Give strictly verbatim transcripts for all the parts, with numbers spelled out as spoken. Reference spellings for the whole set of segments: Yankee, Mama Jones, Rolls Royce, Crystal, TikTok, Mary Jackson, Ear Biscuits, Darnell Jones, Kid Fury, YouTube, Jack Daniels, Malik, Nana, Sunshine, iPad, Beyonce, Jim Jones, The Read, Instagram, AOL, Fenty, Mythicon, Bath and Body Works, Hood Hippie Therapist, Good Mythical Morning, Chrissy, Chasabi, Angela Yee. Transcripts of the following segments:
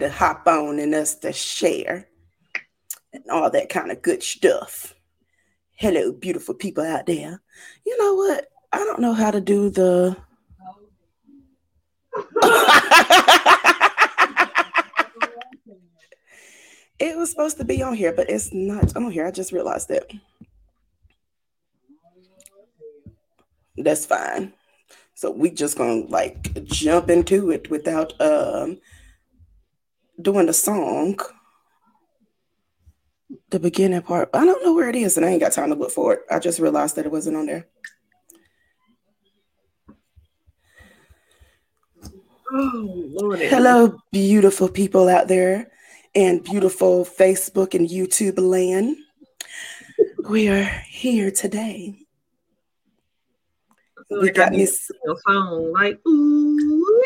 one to hop on and us to share and all that kind of good stuff. Hello, beautiful people out there. You know what? I don't know how to do the... It was supposed to be on here, but it's not on here. I just realized that. That's fine. So we just going to like jump into it without um, doing the song. The beginning part. I don't know where it is and I ain't got time to look for it. I just realized that it wasn't on there. Oh, Lord. Hello, beautiful people out there. And beautiful Facebook and YouTube land. We are here today. So we got me your phone like ooh.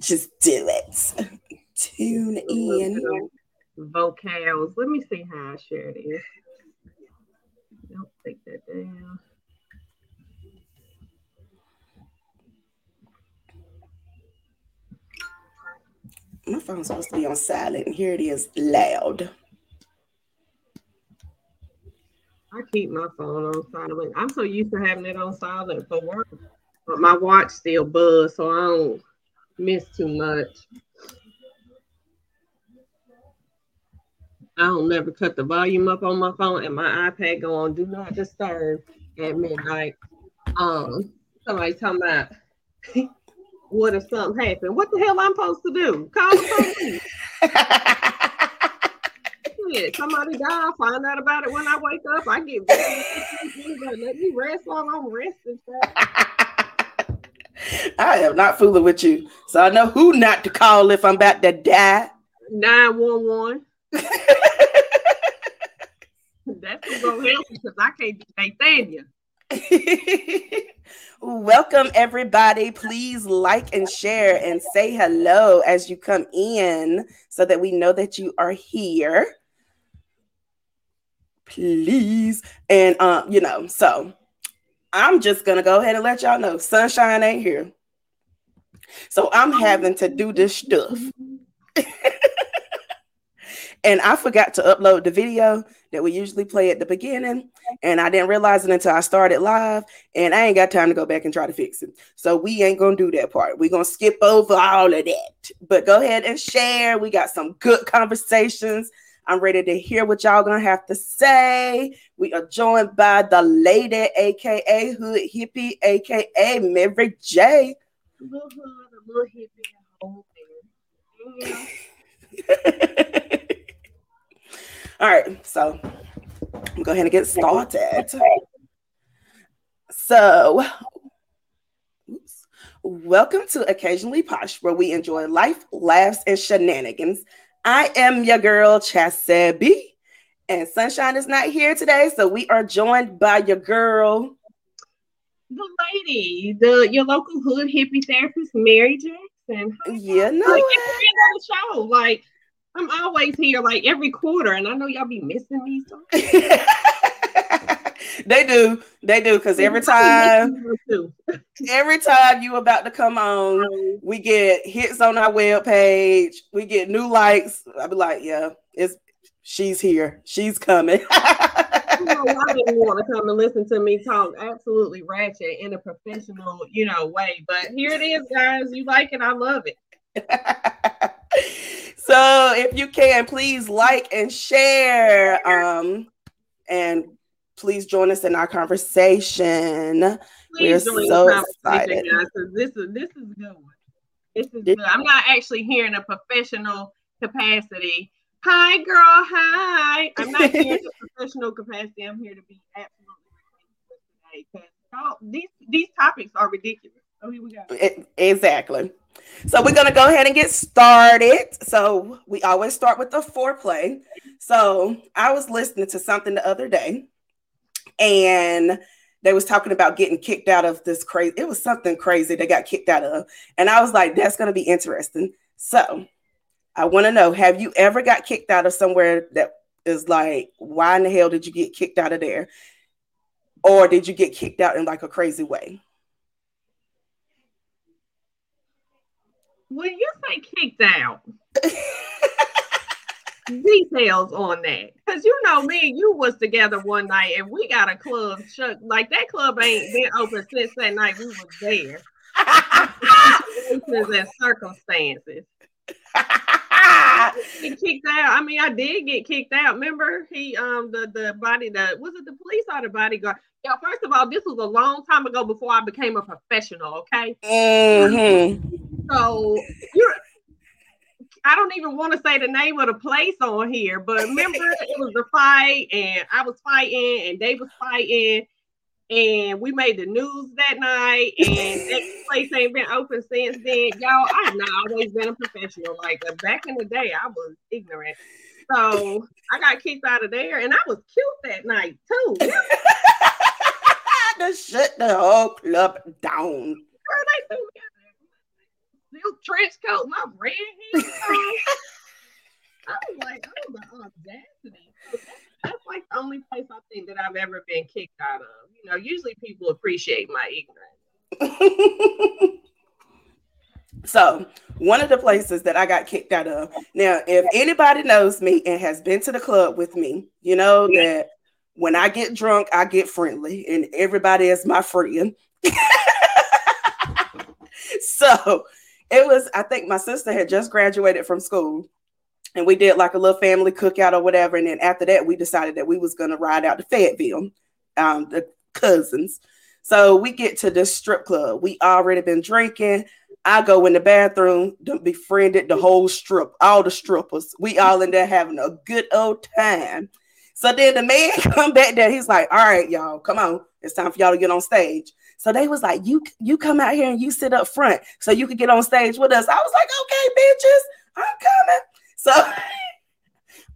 Just do it. Tune in. Vocals. Let me see how I share this. Don't take that down. My phone's supposed to be on silent, and here it is loud. I keep my phone on silent. I'm so used to having it on silent for work, but my watch still buzzes, so I don't miss too much. I don't never cut the volume up on my phone, and my iPad go on Do Not Disturb at midnight. Um, somebody talking about. What if something happened? What the hell am I supposed to do? Call the police. Shit, somebody die. Find out about it when I wake up. I get let me rest while I'm resting. I am not fooling with you. So I know who not to call if I'm about to die. nine one one. That's what's going to help me because I can't do Nathaniel. Welcome everybody. Please like and share and say hello as you come in so that we know that you are here. Please. And um, you know, so I'm just gonna go ahead and let y'all know Sunshine ain't here. So I'm having to do this stuff. And I forgot to upload the video that we usually play at the beginning. And I didn't realize it until I started live. And I ain't got time to go back and try to fix it. So we ain't going to do that part. We're going to skip over all of that. But go ahead and share. We got some good conversations. I'm ready to hear what y'all going to have to say. We are joined by the lady, a k a. Hood Hippie, a k a. Mary J. Little hood, little hippie, old man. All right, so I'm going to go ahead and get started. So, oops. Welcome to Occasionally Posh, where we enjoy life, laughs, and shenanigans. I am your girl, Chasabi, and Sunshine is not here today, so we are joined by your girl. The lady, the your local hood hippie therapist, Mary Jackson. Yeah, no. Like, it's the show, like. I'm always here like every quarter, and I know y'all be missing me. They do. They do, because every time every time you about to come on, we get hits on our webpage. We get new likes. I'll be like, yeah, it's she's here. She's coming. You know, y'all didn't want to come and listen to me talk absolutely ratchet in a professional, you know, way. But here it is, guys. You like it. I love it. So if you can, please like and share, um, and please join us in our conversation. Please We're so excited. Guys, this is this is a good one. This is good. I'm not actually here in a professional capacity. Hi, girl. Hi. I'm not here in a professional capacity. I'm here to be absolutely ridiculous today. These these topics are ridiculous. Oh, here we go. It, exactly. So we're going to go ahead and get started. So we always start with the foreplay. So I was listening to something the other day and they was talking about getting kicked out of this crazy. It was something crazy they got kicked out of. And I was like, that's going to be interesting. So I want to know, have you ever got kicked out of somewhere that is like, why in the hell did you get kicked out of there? Or did you get kicked out in like a crazy way? When you say kicked out, details on that, because you know me and you was together one night and we got a club shut. Like that club ain't been open since that night we was there. Situations and circumstances. Get kicked out. I mean, I did get kicked out. Remember, he um the the body the was it the police or the bodyguard? Y'all, first of all, this was a long time ago before I became a professional. Okay. Mm-hmm. So you're. I don't even want to say the name of the place on here, but remember, it was a fight, and I was fighting, and they was fighting, and we made the news that night, and that place ain't been open since then. Y'all, I've not always been a professional. Like, uh, back in the day, I was ignorant. So I got kicked out of there, and I was cute that night, too. I just shut the whole club down. Girl, they threw me little trench coat, my red hair. I was like, oh, the audacity. That's like the only place I think that I've ever been kicked out of. You know, usually people appreciate my ignorance. So, one of the places that I got kicked out of. Now, if anybody knows me and has been to the club with me, you know yeah. that when I get drunk, I get friendly, and everybody is my friend. So, it was, I think my sister had just graduated from school, and we did like a little family cookout or whatever. And then after that, we decided that we was going to ride out to Fayetteville, um, the cousins. So we get to this strip club. We already been drinking. I go in the bathroom, befriended the whole strip, all the strippers. We all in there having a good old time. So then the man come back there. He's like, all right, y'all, come on. It's time for y'all to get on stage. So they was like, you you come out here and you sit up front so you could get on stage with us. I was like, okay, bitches, I'm coming. So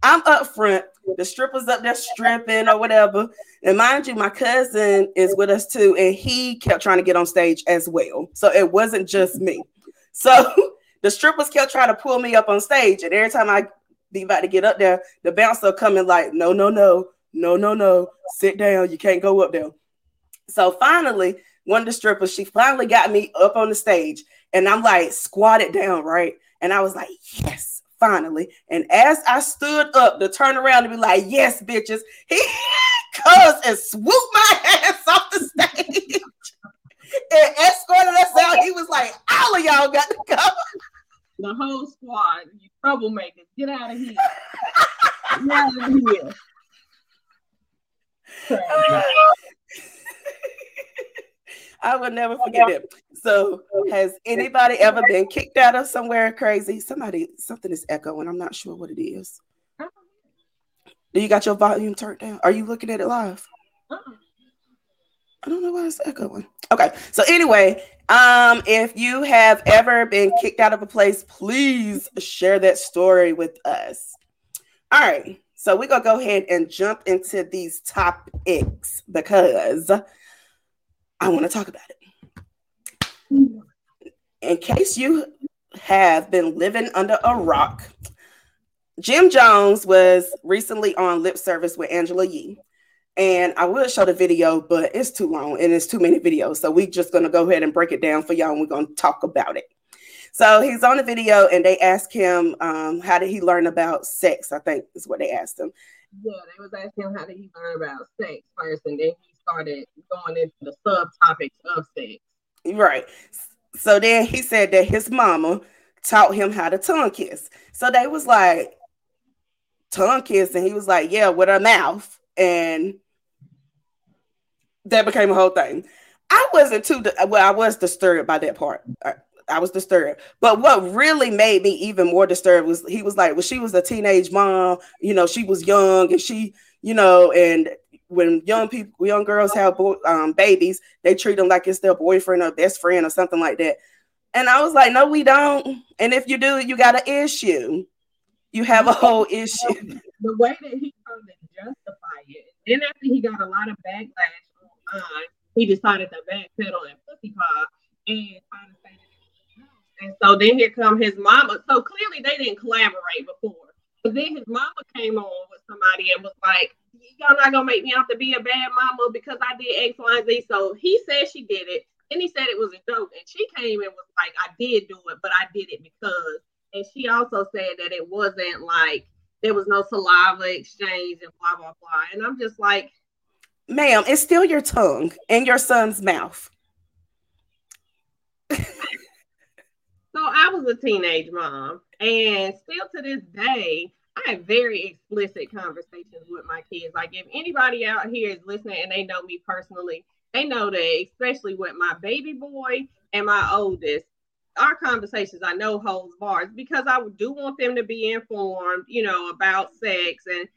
I'm up front. The strippers up there stripping or whatever. And mind you, my cousin is with us too. And he kept trying to get on stage as well. So it wasn't just me. So the strippers kept trying to pull me up on stage. And every time I be about to get up there, the bouncer coming like, no, no, no, no, no, no. Sit down. You can't go up there. So finally, one of the strippers, she finally got me up on the stage, and I'm like squatted down, right? And I was like, yes, finally. And as I stood up to turn around and be like, yes, bitches, he comes and swooped my ass off the stage and escorted us out. He was like, all of y'all got to go. The whole squad, you troublemakers, get out of here. Get out of here. Uh, I will never forget it. So, has anybody ever been kicked out of somewhere crazy? Somebody, something is echoing. I'm not sure what it is. Do you got your volume turned down? Are you looking at it live? I don't know why it's echoing. Okay. So, anyway, um, if you have ever been kicked out of a place, please share that story with us. All right. So, we're going to go ahead and jump into these topics because I want to talk about it. In case you have been living under a rock, Jim Jones was recently on Lip Service with Angela Yee. And I will show the video, but it's too long and it's too many videos. So we're just going to go ahead and break it down for y'all, and we're going to talk about it. So he's on the video and they asked him, um, how did he learn about sex? I think is what they asked him. Yeah, they was asking him how did he learn about sex first, and then he started going into the subtopics of sex. Right. So then he said that his mama taught him how to tongue kiss. So they was like, tongue kiss? And he was like, yeah, with her mouth. And that became a whole thing. I wasn't too, well, I was disturbed by that part. I was disturbed. But what really made me even more disturbed was he was like, well, she was a teenage mom, you know, she was young and she, you know, and when young people, young girls have bo- um, babies, they treat them like it's their boyfriend or best friend or something like that. And I was like, no, we don't. And if you do, you got an issue. You have a whole issue. The way that he tried to justify it. Then after he got a lot of backlash online, he decided to backpedal and pussy pop and try to say. And so then here come his mama. So clearly they didn't collaborate before. But then his mama came on with somebody and was like, y'all not gonna make me out to be a bad mama because I did X, Y, and Z. So he said she did it, and he said it was a joke. And she came and was like, I did do it, but I did it because. And she also said that it wasn't like there was no saliva exchange and blah, blah, blah. And I'm just like, ma'am, it's still your tongue and your son's mouth. So I was a teenage mom, and still to this day, I have very explicit conversations with my kids. Like, if anybody out here is listening and they know me personally, they know that, especially with my baby boy and my oldest, our conversations I know holds bars because I do want them to be informed, you know, about sex. And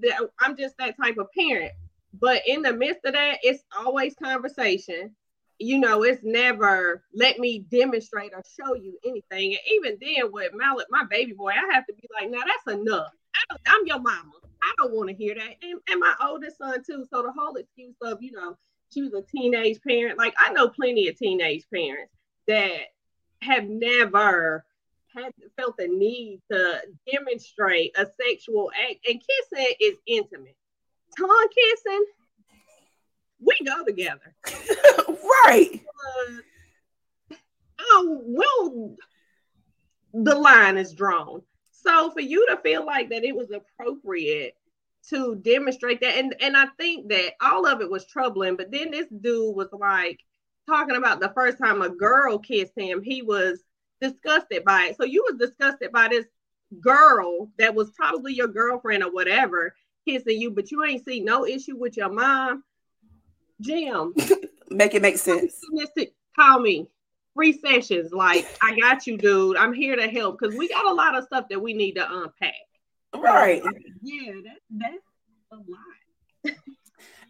the, I'm just that type of parent. But in the midst of that, it's always conversation. You know, it's never let me demonstrate or show you anything. And even then with Malik, my baby boy, I have to be like, now that's enough. I don't, I'm your mama. I don't want to hear that. And, and my oldest son too. So the whole excuse of, you know, she was a teenage parent. Like, I know plenty of teenage parents that have never had felt the need to demonstrate a sexual act. And kissing is intimate. Tongue kissing, we go together. Right. Uh, oh, well, the line is drawn. So for you to feel like that it was appropriate to demonstrate that, and, and I think that all of it was troubling, but then this dude was like talking about the first time a girl kissed him, he was disgusted by it. So you was disgusted by this girl that was probably your girlfriend or whatever kissing you, but you ain't see no issue with your mom. Jim, make it make sense. Call me. Free sessions. Like, I got you, dude. I'm here to help because we got a lot of stuff that we need to unpack. Right. So, yeah, that, that's a lot.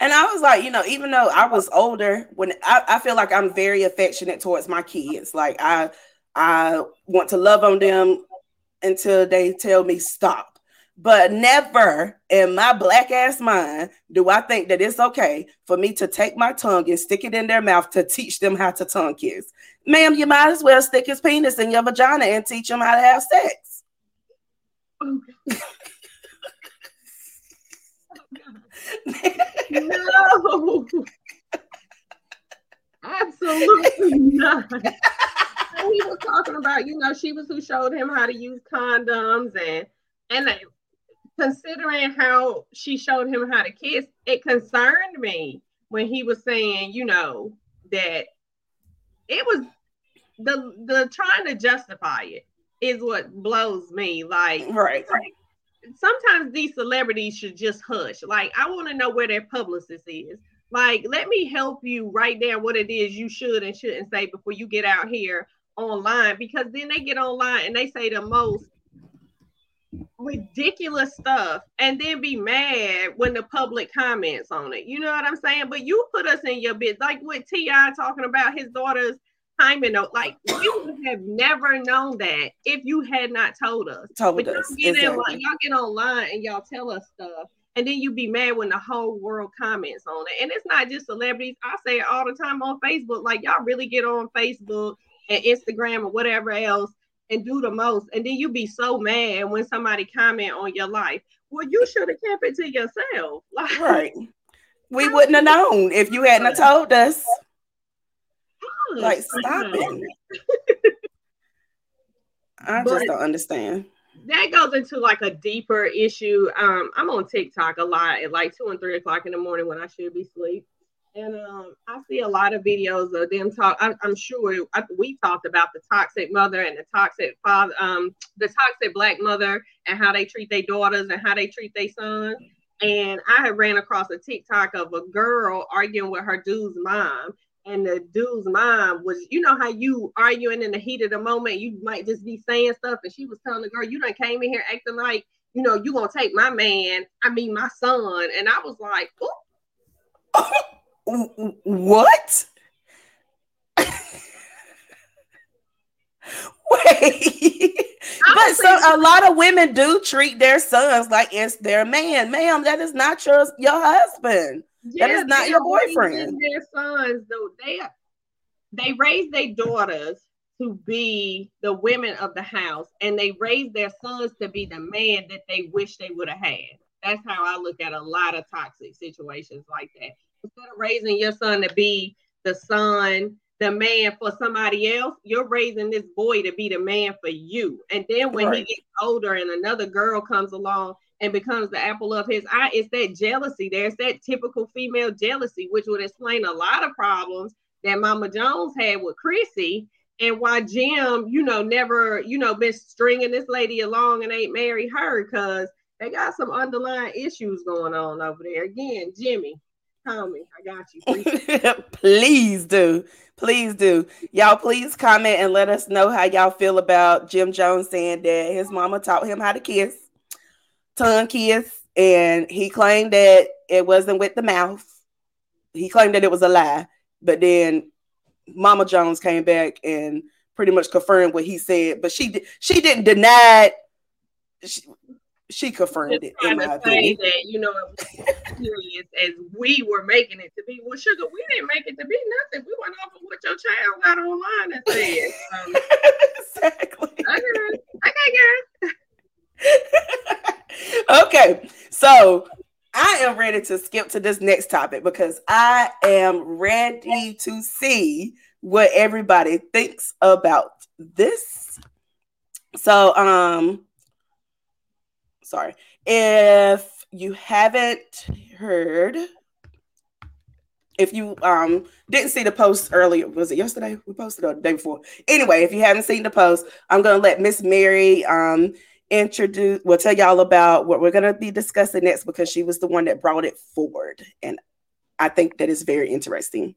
And I was like, you know, even though I was older, when I, I feel like I'm very affectionate towards my kids. Like, I I want to love on them until they tell me stop. But never in my black ass mind do I think that it's okay for me to take my tongue and stick it in their mouth to teach them how to tongue kiss. Ma'am, you might as well stick his penis in your vagina and teach him how to have sex. Oh, God. Oh, God. No. Absolutely not. We were talking about, you know, she was who showed him how to use condoms and, and they, considering how she showed him how to kiss, it concerned me when he was saying, you know, that it was the the trying to justify it is what blows me. Like, right. Like, sometimes these celebrities should just hush. Like, I want to know where their publicist is. Like, let me help you write down what it is you should and shouldn't say before you get out here online, because then they get online and they say the most ridiculous stuff and then be mad when the public comments on it. You know what I'm saying? But you put us in your bit, like with T I talking about his daughter's hymen. Like, you would have never known that if you had not told us. Told but us. Y'all get, exactly. Online, y'all get online and y'all tell us stuff, and then you be mad when the whole world comments on it. And it's not just celebrities. I say it all the time on Facebook. Like, y'all really get on Facebook and Instagram or whatever else and do the most, and then you be so mad when somebody comment on your life. Well, you should have kept it to yourself. Like, right. We wouldn't have known if you hadn't told us. Gosh, like, stop it. I but just don't understand. That goes into like a deeper issue. Um, I'm on TikTok a lot at like two and three o'clock in the morning when I should be asleep. And um, I see a lot of videos of them talk. I, I'm sure I, we talked about the toxic mother and the toxic father, um, the toxic black mother, and how they treat their daughters and how they treat their sons. And I had ran across a TikTok of a girl arguing with her dude's mom, and the dude's mom was, you know, how you arguing in the heat of the moment, you might just be saying stuff, and she was telling the girl, "You done came in here acting like, you know, you gonna take my man, I mean my son," and I was like, "Ooh." What? Wait. But so a lot of women do treat their sons like it's their man. Ma'am, that is not your, your husband. Yes, that is not your boyfriend. Their sons, though, they they raise their daughters to be the women of the house, and they raise their sons to be the man that they wish they would have had. That's how I look at a lot of toxic situations like that. Instead of raising your son to be the son, the man for somebody else, you're raising this boy to be the man for you. And then when right. he gets older and another girl comes along and becomes the apple of his eye, it's that jealousy there. It's that typical female jealousy, which would explain a lot of problems that Mama Jones had with Chrissy, and why Jim, you know, never, you know, been stringing this lady along and ain't married her, because they got some underlying issues going on over there. Again, Jimmy, tell me, I got you. Please do. Please do. Y'all, please comment and let us know how y'all feel about Jim Jones saying that his mama taught him how to kiss, tongue kiss, and he claimed that it wasn't with the mouth. He claimed that it was a lie. But then Mama Jones came back and pretty much confirmed what he said. But she she didn't deny it. She, She confirmed it. In my opinion. That, you know, it was serious as we were making it to be. Well, sugar, we didn't make it to be nothing. We went off of what your child got online and said. Um, exactly. Okay, okay, girl. Okay, so I am ready to skip to this next topic because I am ready to see what everybody thinks about this. So, um. Sorry. If you haven't heard, if you um didn't see the post earlier, was it yesterday? We posted it the day before. Anyway, if you haven't seen the post, I'm going to let Miss Mary um introduce, we'll tell y'all about what we're going to be discussing next, because she was the one that brought it forward. And I think that is very interesting.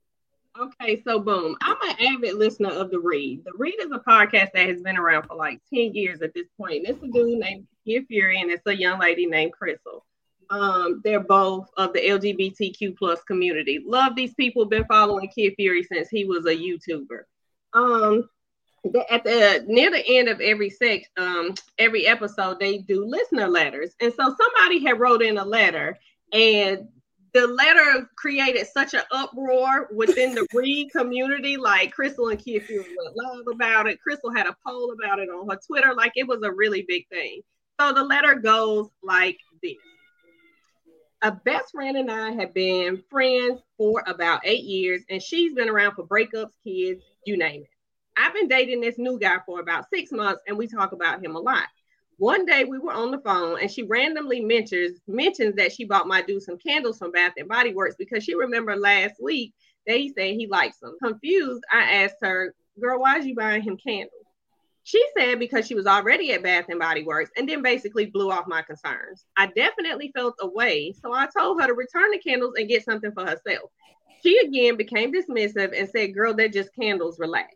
Okay, so boom. I'm an avid listener of The Read. The Read is a podcast that has been around for like ten years at this point. It's a dude named Kid Fury, and it's a young lady named Crystal. Um, they're both of the L G B T Q plus community. Love these people. Been following Kid Fury since he was a YouTuber. Um, at the near the end of every sex, um, every episode, they do listener letters. And so somebody had wrote in a letter, and the letter created such an uproar within the Read community. Like, Crystal and Kid Fury went live about it. Crystal had a poll about it on her Twitter. Like, it was a really big thing. So the letter goes like this. A best friend and I have been friends for about eight years, and she's been around for breakups, kids, you name it. I've been dating this new guy for about six months, and we talk about him a lot. One day we were on the phone, and she randomly mentions mentions that she bought my dude some candles from Bath and Body Works because she remembered last week that he said he likes them. Confused, I asked her, girl, why is you buying him candles? She said because she was already at Bath and Body Works, and then basically blew off my concerns. I definitely felt away, so I told her to return the candles and get something for herself. She again became dismissive and said, girl, they're just candles, relax.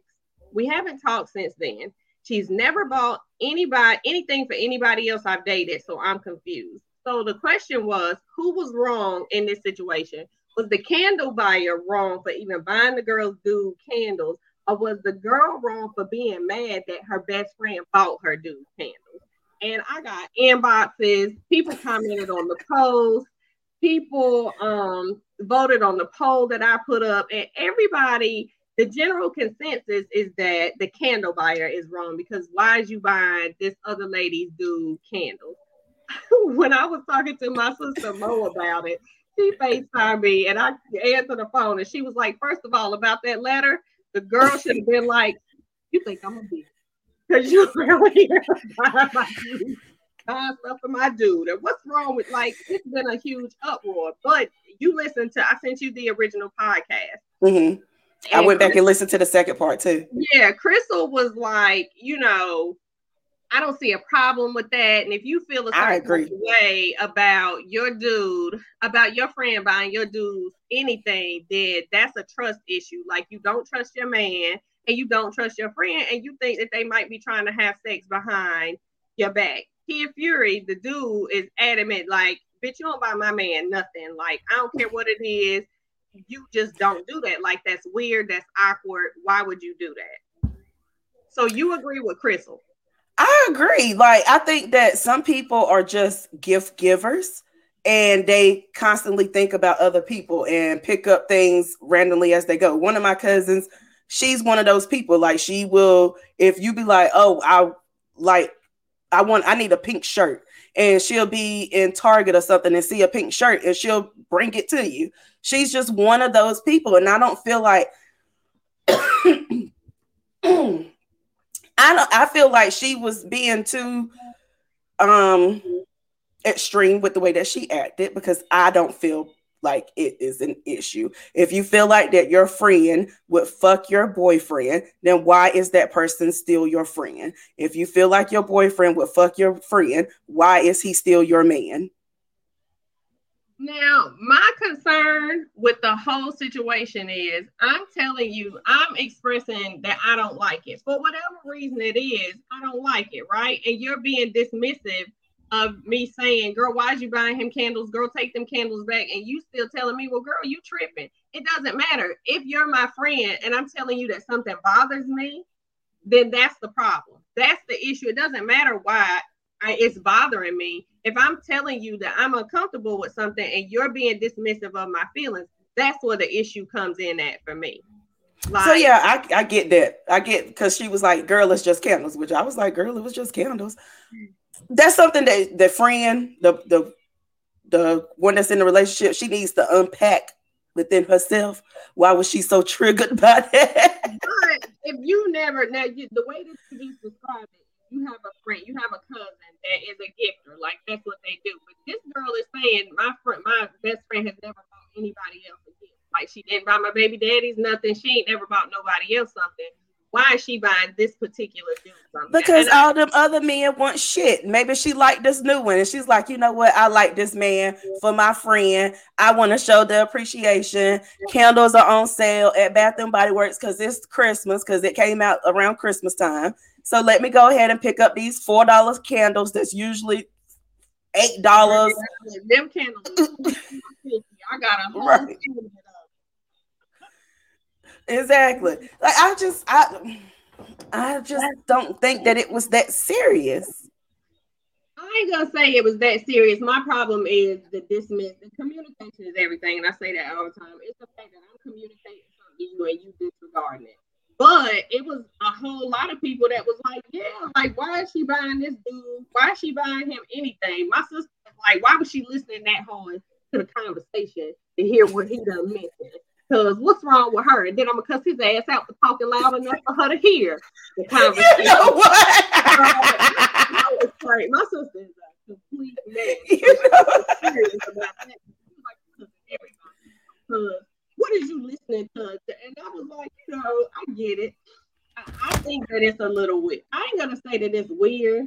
We haven't talked since then. She's never bought anybody anything for anybody else I've dated, so I'm confused. So the question was, who was wrong in this situation? Was the candle buyer wrong for even buying the girl's dude candles, or was the girl wrong for being mad that her best friend bought her dude candles? And I got inboxes. People commented on the post. People um, voted on the poll that I put up, and everybody. The general consensus is that the candle buyer is wrong, because why is you buying this other lady's dude candles? When I was talking to my sister Mo about it, she FaceTimed me and I answered the phone, and she was like, first of all, about that letter, the girl should have been like, you think I'm a bitch? Because you're really buying my dude, buying stuff for my dude. And what's wrong with, like, it's been a huge uproar. But you listen to, I sent you the original podcast. Mm-hmm. And I went back and listened to the second part too. Yeah, Crystal was like, you know, I don't see a problem with that. And if you feel a certain way about your dude, about your friend buying your dude anything, then that's a trust issue. Like, you don't trust your man, and you don't trust your friend, and you think that they might be trying to have sex behind your back. Kid Fury, the dude, is adamant, like, bitch, you don't buy my man nothing. Like, I don't care what it is. You just don't do that. Like, that's weird. That's awkward. Why would you do that? So you agree with Crystal? I agree. Like, I think that some people are just gift givers, and they constantly think about other people and pick up things randomly as they go. One of my cousins, she's one of those people. Like, she will, if you be like, oh, I like, I want, I need a pink shirt. and she'll be in Target or something and see a pink shirt and she'll bring it to you. She's just one of those people. And I don't feel like, I don't, I feel like she was being too um, extreme with the way that she acted, because I don't feel like it is an issue. If you feel like that your friend would fuck your boyfriend, then why is that person still your friend? If you feel like your boyfriend would fuck your friend, why is he still your man? Now, my concern with the whole situation is, I'm telling you, I'm expressing that I don't like it. For whatever reason it is, I don't like it, right? And you're being dismissive of me saying, girl, why is you buying him candles? Girl, take them candles back. And you still telling me, well, girl, you tripping. It doesn't matter. If you're my friend and I'm telling you that something bothers me, then that's the problem. That's the issue. It doesn't matter why I, it's bothering me. If I'm telling you that I'm uncomfortable with something and you're being dismissive of my feelings, that's where the issue comes in at for me. Like, so yeah, I, I get that. I get, because she was like, girl, it's just candles, which I was like, girl, it was just candles. That's something that the friend, the the the one that's in the relationship, she needs to unpack within herself. Why was she so triggered by that? But if you never, now you, the way that you just described it, you have a friend, you have a cousin that is a gifter, like that's what they do. But this girl is saying, my friend, my best friend has never bought anybody else a gift. Like, she didn't buy my baby daddy's nothing. She ain't never bought nobody else something. Why is she buying this particular dude something? Because all them other men want shit. Maybe she liked this new one and she's like, you know what? I like this man for my friend. I want to show the appreciation. Candles are on sale at Bath and Body Works because it's Christmas, because it came out around Christmas time. So let me go ahead and pick up these four dollar candles that's usually eight dollars. Them candles. I got a whole right. Exactly. Like, I just, I, I just don't think that it was that serious. I ain't gonna say it was that serious. My problem is the dismiss. The communication is everything, and I say that all the time. It's the fact that I'm communicating something to you and you disregarding it. But it was a whole lot of people that was like, yeah, like, why is she buying this dude? Why is she buying him anything? My sister was like, why was she listening that hard to the conversation to hear what he done mentioned? Because what's wrong with her? And then I'm going to cuss his ass out for talking loud enough for her to hear the conversation. You know what? I was crazy. My sister is a complete mess. You know? What is you listening to? And I was like, you know, I get it. I, I think that it's a little weird. I ain't going to say that it's weird.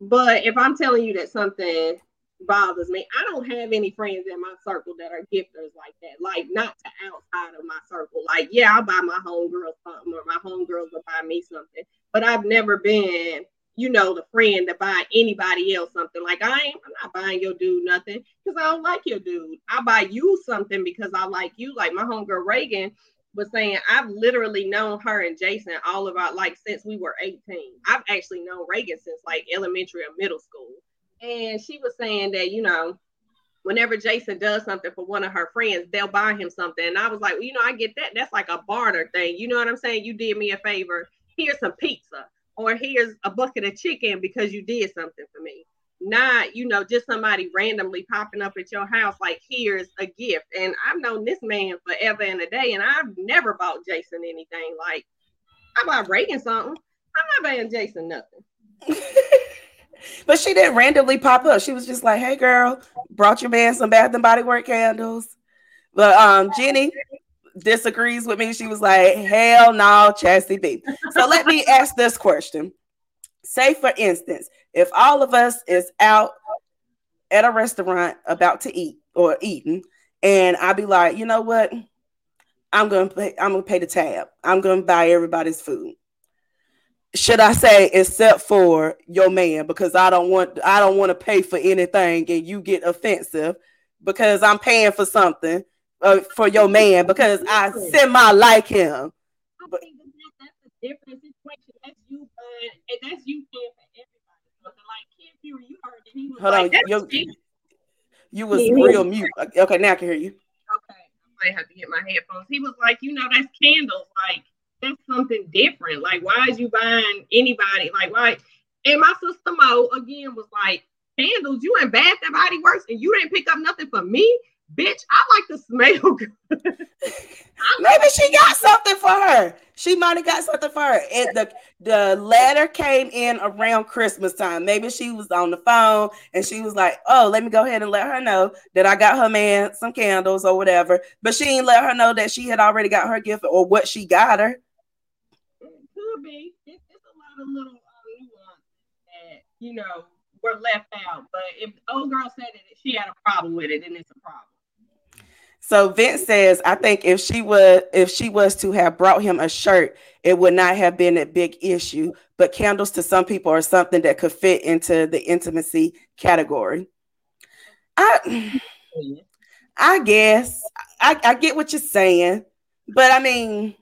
But if I'm telling you that something bothers me. I don't have any friends in my circle that are gifters like that. Like, not to outside of my circle. Like, yeah, I'll buy my homegirl something, or my homegirls will buy me something. But I've never been, you know, the friend to buy anybody else something. Like, I ain't, I'm not buying your dude nothing because I don't like your dude. I buy you something because I like you. Like, my homegirl Reagan was saying, I've literally known her and Jason all of our, like, since we were eighteen. I've actually known Reagan since, like, elementary or middle school. And she was saying that, you know, whenever Jason does something for one of her friends, they'll buy him something. And I was like, well, you know, I get that. That's like a barter thing. You know what I'm saying? You did me a favor. Here's some pizza, or here's a bucket of chicken because you did something for me. Not, you know, just somebody randomly popping up at your house like, here's a gift. And I've known this man forever and a day, and I've never bought Jason anything. Like, I bought Reagan something. I'm not buying Jason nothing. But she didn't randomly pop up. She was just like, hey, girl, brought your man some Bath and Body Works candles. But um, Jenny disagrees with me. She was like, hell no, Chassie B. So let me ask this question. Say, for instance, if all of us is out at a restaurant about to eat or eating, and I be like, you know what? I'm going to pay, I'm going to pay the tab. I'm going to buy everybody's food. Should I say, except for your man, because I don't want I don't want to pay for anything, and you get offensive because I'm paying for something uh, for your man because I semi like him. I think that that's a different situation. That's you, uh, and that's you paying for everybody. Like Kid Fury, you heard that he was Hold like, on, your, you was yeah. real mute. Okay, now I can hear you. Okay, I might have to get my headphones. He was like, you know, that's candles, like. That's something different. Like, why is you buying anybody? Like, why? And my sister Mo again was like, candles. You in Bath and Body Works and you didn't pick up nothing for me? Bitch, I like to smell good. Maybe she got something for her. She might have got something for her. And the, the letter came in around Christmas time. Maybe she was on the phone and she was like, oh, let me go ahead and let her know that I got her man some candles or whatever. But she didn't let her know that she had already got her gift or what she got her. It could be. It's a lot of little uh, nuance that, you know, were left out. But if the old girl said it, if she had a problem with it, then it's a problem. So Vince says, I think if she was if she was to have brought him a shirt, it would not have been a big issue. But candles to some people are something that could fit into the intimacy category. I I guess I, I get what you're saying, but I mean,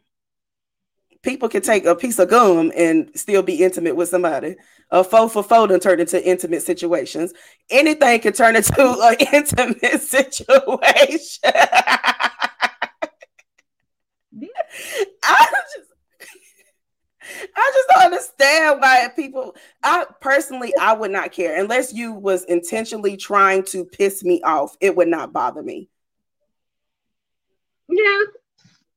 people can take a piece of gum and still be intimate with somebody. A faux for faux done turned into intimate situations. Anything can turn into an intimate situation. I just, I just don't understand why people. I personally, I would not care unless you was intentionally trying to piss me off. It would not bother me. Yeah,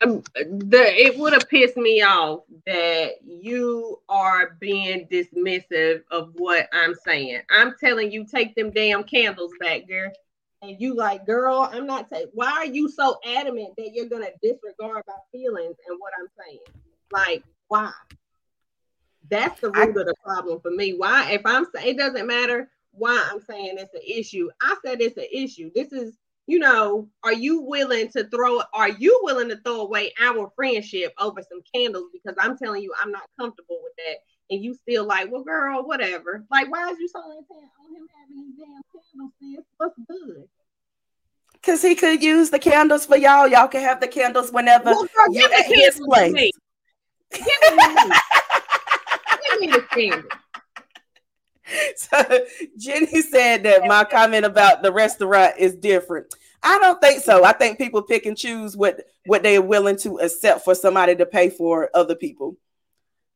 um, the it would have pissed me off that you are being dismissive of what I'm saying. I'm telling you, take them damn candles back, girl. And you like, girl, I'm not saying. Why are you so adamant that you're gonna disregard my feelings and what I'm saying? Like, why? That's the root I, of the problem for me. Why, if I'm saying it doesn't matter why I'm saying it's an issue. I said it's an issue. This is, you know, are you willing to throw? Are you willing to throw away our friendship over some candles? Because I'm telling you, I'm not comfortable with that. And you still like, well, girl, whatever. Like, why is you so intent on him having these damn candles, sis? What's good? Because he could use the candles for y'all. Y'all can have the candles whenever. Well, girl, give the his place. Me. Give me, give me the candles. So Jenny said that my comment about the restaurant is different. I don't think so. I think people pick and choose what, what they are willing to accept for somebody to pay for other people.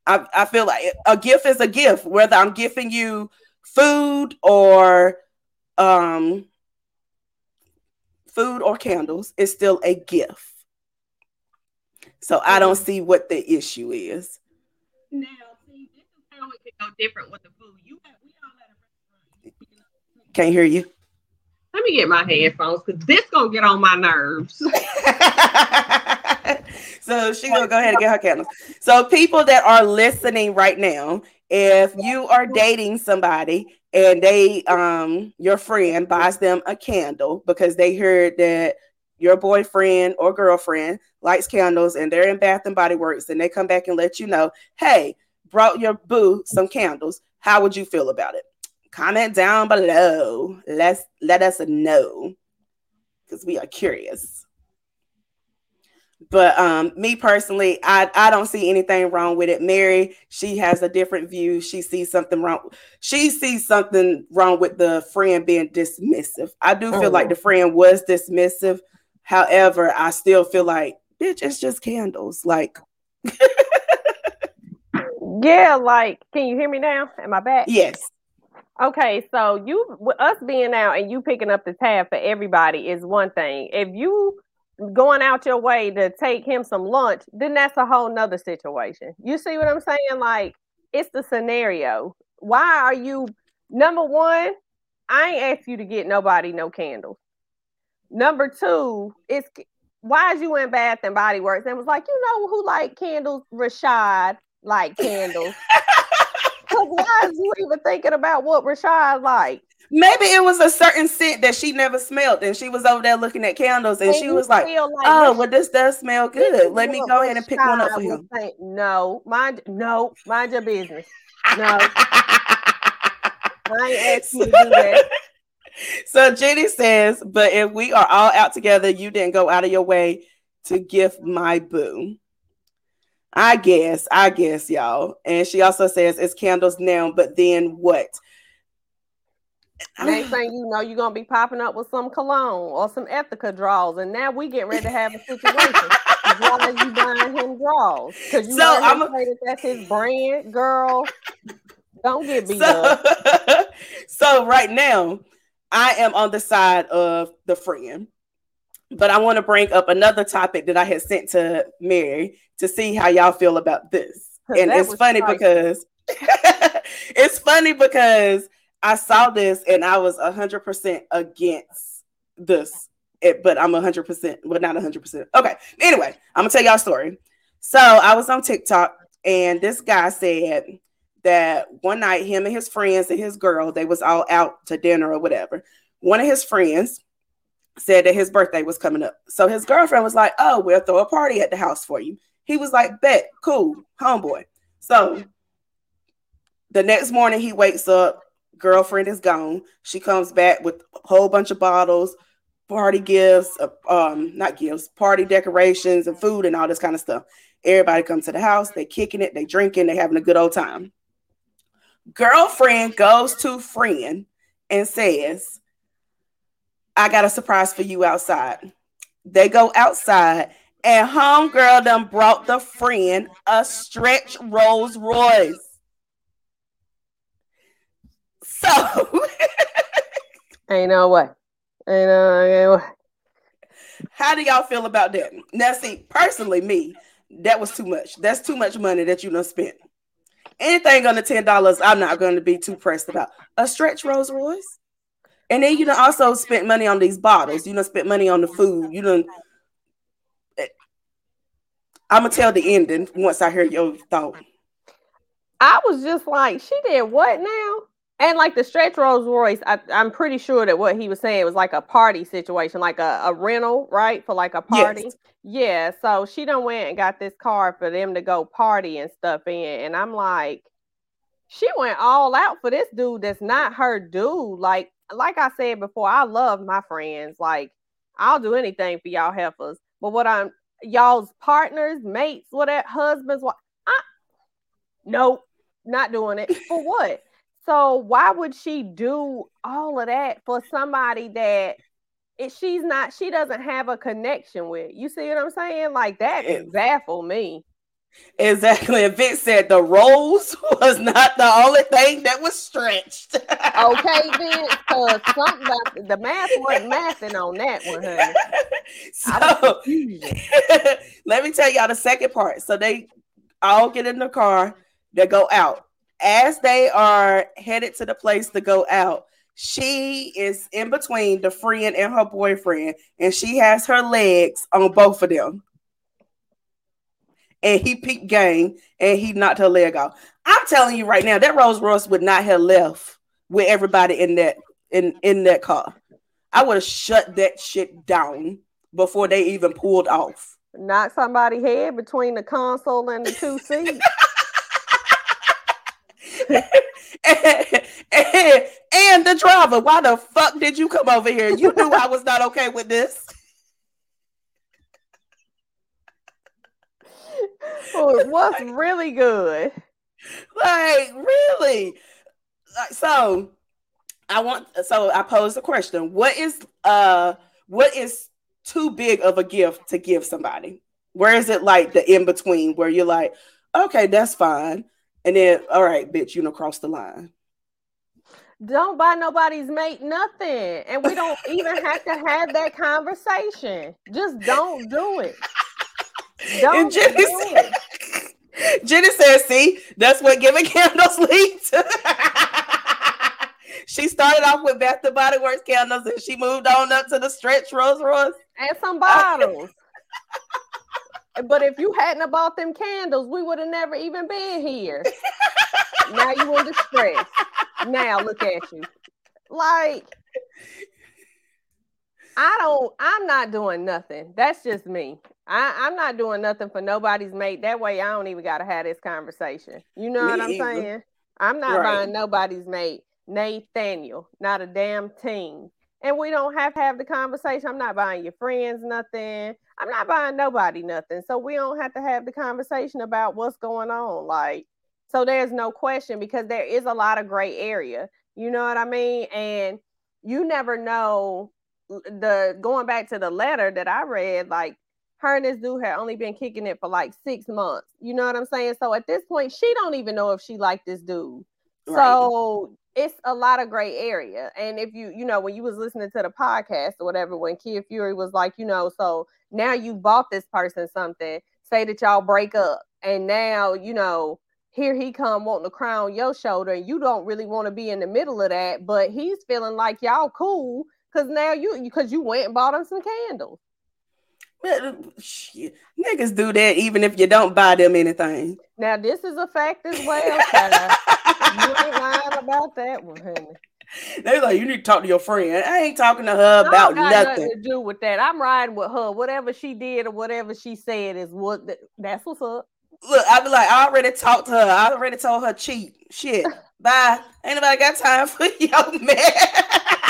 I, I feel like a gift is a gift, whether I'm gifting you food or um, food or candles, it's still a gift. So I don't see what the issue is. Now, see, this is how it can go different with the food. You have, we all at a restaurant. Can't hear you. Let me get my headphones because this gonna get on my nerves. So she gonna go ahead and get her candles. So people that are listening right now, if you are dating somebody and they, um, your friend buys them a candle because they heard that your boyfriend or girlfriend likes candles and they're in Bath and Body Works and they come back and let you know, hey, brought your boo some candles. How would you feel about it? Comment down below. Let's let us know because we are curious. But um, me personally, I, I don't see anything wrong with it. Mary, she has a different view. She sees something wrong. She sees something wrong with the friend being dismissive. I do feel oh. like the friend was dismissive. However, I still feel like, bitch, it's just candles. Like, yeah, like, can you hear me now? Am I back? Yes. Okay, so you, with us being out and you picking up the tab for everybody is one thing. If you going out your way to take him some lunch, then that's a whole nother situation. You see what I'm saying? Like, it's the scenario. Why are you, number one, I ain't asked you to get nobody no candles. Number two, it's why is you in Bath and Body Works and was like, you know who like candles? Rashad like candles. Why is you even thinking about what Rashad like? Maybe it was a certain scent that she never smelled, and she was over there looking at candles, and, and she was like, like, "Oh, well, this does smell good. Let me go ahead and pick one up for him." Saying, no, mind, no, mind your business. No, I ain't asking you to do that. So Jenny says, but if we are all out together, you didn't go out of your way to gift my boo. I guess, I guess, y'all. And she also says, it's candles now, but then what? Next thing you know, you're going to be popping up with some cologne or some Ethica draws. And now we get ready to have a situation. Why are you buying him draws? Because you so know that that's his brand, girl. Don't get beat so, up. So right now, I am on the side of the friend. But I want to bring up another topic that I had sent to Mary to see how y'all feel about this. And it's funny crazy. because it's funny because I saw this and I was one hundred percent against this, it, but I'm one hundred percent, well, not one hundred percent. Okay. Anyway, I'm going to tell y'all a story. So I was on TikTok and this guy said that one night him and his friends and his girl, they was all out to dinner or whatever. One of his friends said that his birthday was coming up. So his girlfriend was like, oh, we'll throw a party at the house for you. He was like, bet, cool, homeboy. So the next morning he wakes up, girlfriend is gone. She comes back with a whole bunch of bottles, party gifts, uh, um, not gifts, party decorations and food and all this kind of stuff. Everybody comes to the house, they kicking it, they drinking, they having a good old time. Girlfriend goes to friend and says, I got a surprise for you outside. They go outside and homegirl done brought the friend a stretch Rolls Royce. So ain't no way. Ain't no, ain't no way. How do y'all feel about that? Now, see, personally, me, that was too much. That's too much money that you done spent. Anything under ten dollars, I'm not going to be too pressed about. A stretch Rolls Royce? And then you done also spent money on these bottles. You done spent money on the food. You done. I'm going to tell the ending once I hear your thought. I was just like, she did what now? And like the stretch Rolls Royce, I, I'm pretty sure that what he was saying was like a party situation, like a, a rental, right? For like a party. Yes. Yeah. So she done went and got this car for them to go party and stuff in. And I'm like, she went all out for this dude that's not her dude. Like, Like I said before, I love my friends. Like, I'll do anything for y'all heifers. But what I'm, y'all's partners, mates, whatever, husbands, what, I, nope, not doing it. For what? So why would she do all of that for somebody that if she's not, she doesn't have a connection with? You see what I'm saying? Like, that it, baffled me. Exactly. And Vic said the Rolls was not the only thing that was stretched. Okay, then, because something about the math wasn't mathing on that one, honey. So, let me tell y'all the second part. So they all get in the car, they go out. As they are headed to the place to go out, she is in between the friend and her boyfriend, and she has her legs on both of them. And he peaked game, and he knocked her leg off. I'm telling you right now, that Rolls Royce would not have left with everybody in that in, in that car. I would have shut that shit down before they even pulled off. Knocked somebody's head between the console and the two seats. and, and, and the driver. Why the fuck did you come over here? You knew I was not okay with this. It was like, really good. Like, really? Like, so I want so I posed the question. What is uh what is too big of a gift to give somebody? Where is it like the in-between where you're like, okay, that's fine. And then, all right, bitch, you know, cross the line. Don't buy nobody's mate nothing. And we don't even have to have that conversation. Just don't do it. Don't and Jenny, said, Jenny says, see, that's what giving candles leads to. She started off with Bath and Body Works candles and she moved on up to the stretch Rolls Royce. And some bottles. But if you hadn't bought them candles, we would have never even been here. Now you in distress. Now look at you. Like, I don't, I'm not doing nothing. That's just me. I, I'm not doing nothing for nobody's mate. That way, I don't even got to have this conversation. You know me what I'm either. saying? I'm not right. buying nobody's mate. Nathaniel, not a damn thing. And we don't have to have the conversation. I'm not buying your friends nothing. I'm not buying nobody nothing. So we don't have to have the conversation about what's going on. Like, so there's no question because there is a lot of gray area. You know what I mean? And you never know. The going back to the letter that I read, like, her and this dude had only been kicking it for like six months. You know what I'm saying? So at this point, she don't even know if she liked this dude. Right. So it's a lot of gray area. And if you, you know, when you was listening to the podcast or whatever, when Kid Fury was like, you know, so now you bought this person something, say that y'all break up, and now, you know, here he come wanting to crown your shoulder, and you don't really want to be in the middle of that, but he's feeling like y'all cool because now you, because you went and bought him some candles. Niggas do that even if you don't buy them anything. Now this is a fact as well. You ain't lying about that one, honey. They're like, you need to talk to your friend. I ain't talking to her about nothing. I don't got nothing to do with that. I'm riding with her. Whatever she did or whatever she said is what. Th- that's what's up. Look, I be like, I already talked to her. I already told her cheat. Shit. Bye. Ain't nobody got time for your man.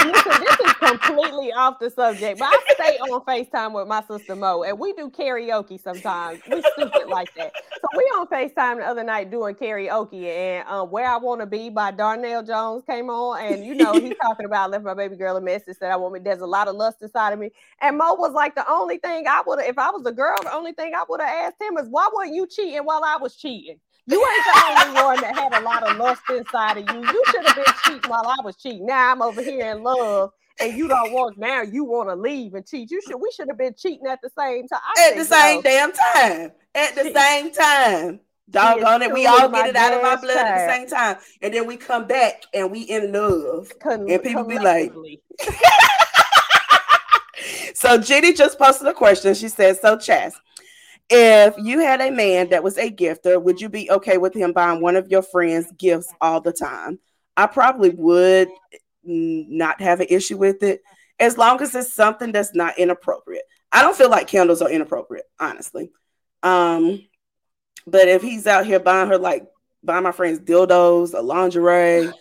Listen, this is completely off the subject, but I stay on FaceTime with my sister Mo, and we do karaoke sometimes. We stupid like that. So we on FaceTime the other night doing karaoke, and uh, Where I Want to Be by Darnell Jones came on, and you know he's talking about I left my baby girl a message that I want me. There's a lot of lust inside of me, and Mo was like, the only thing I would have, if I was a girl, the only thing I would have asked him is, why weren't you cheating while I was cheating? You ain't the only one that had a lot of lust inside of you. You should have been cheating while I was cheating. Now I'm over here in love, and you don't want. Now you want to leave and cheat. You should. We should have been cheating at the same time. I at the same no. damn time. At the she, same time. Doggone it, we all get it out of our blood child. At the same time, and then we come back and we in love, Con- and people be like. So Jenny just posted a question. She said, "So Chas, if you had a man that was a gifter, would you be okay with him buying one of your friends gifts all the time?" I probably would not have an issue with it, as long as it's something that's not inappropriate. I don't feel like candles are inappropriate, honestly. Um, but if he's out here buying her, like, buying my friends dildos, a lingerie,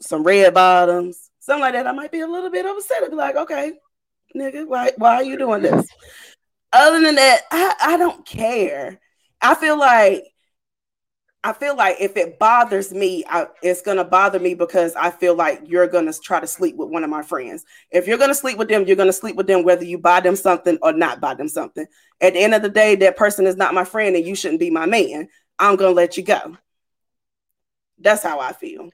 some red bottoms, something like that, I might be a little bit upset. I'd be like, okay, nigga, why, why are you doing this? Other than that, I, I don't care. I feel like I feel like if it bothers me, I, it's going to bother me because I feel like you're going to try to sleep with one of my friends. If you're going to sleep with them, you're going to sleep with them whether you buy them something or not buy them something. At the end of the day, that person is not my friend and you shouldn't be my man. I'm going to let you go. That's how I feel.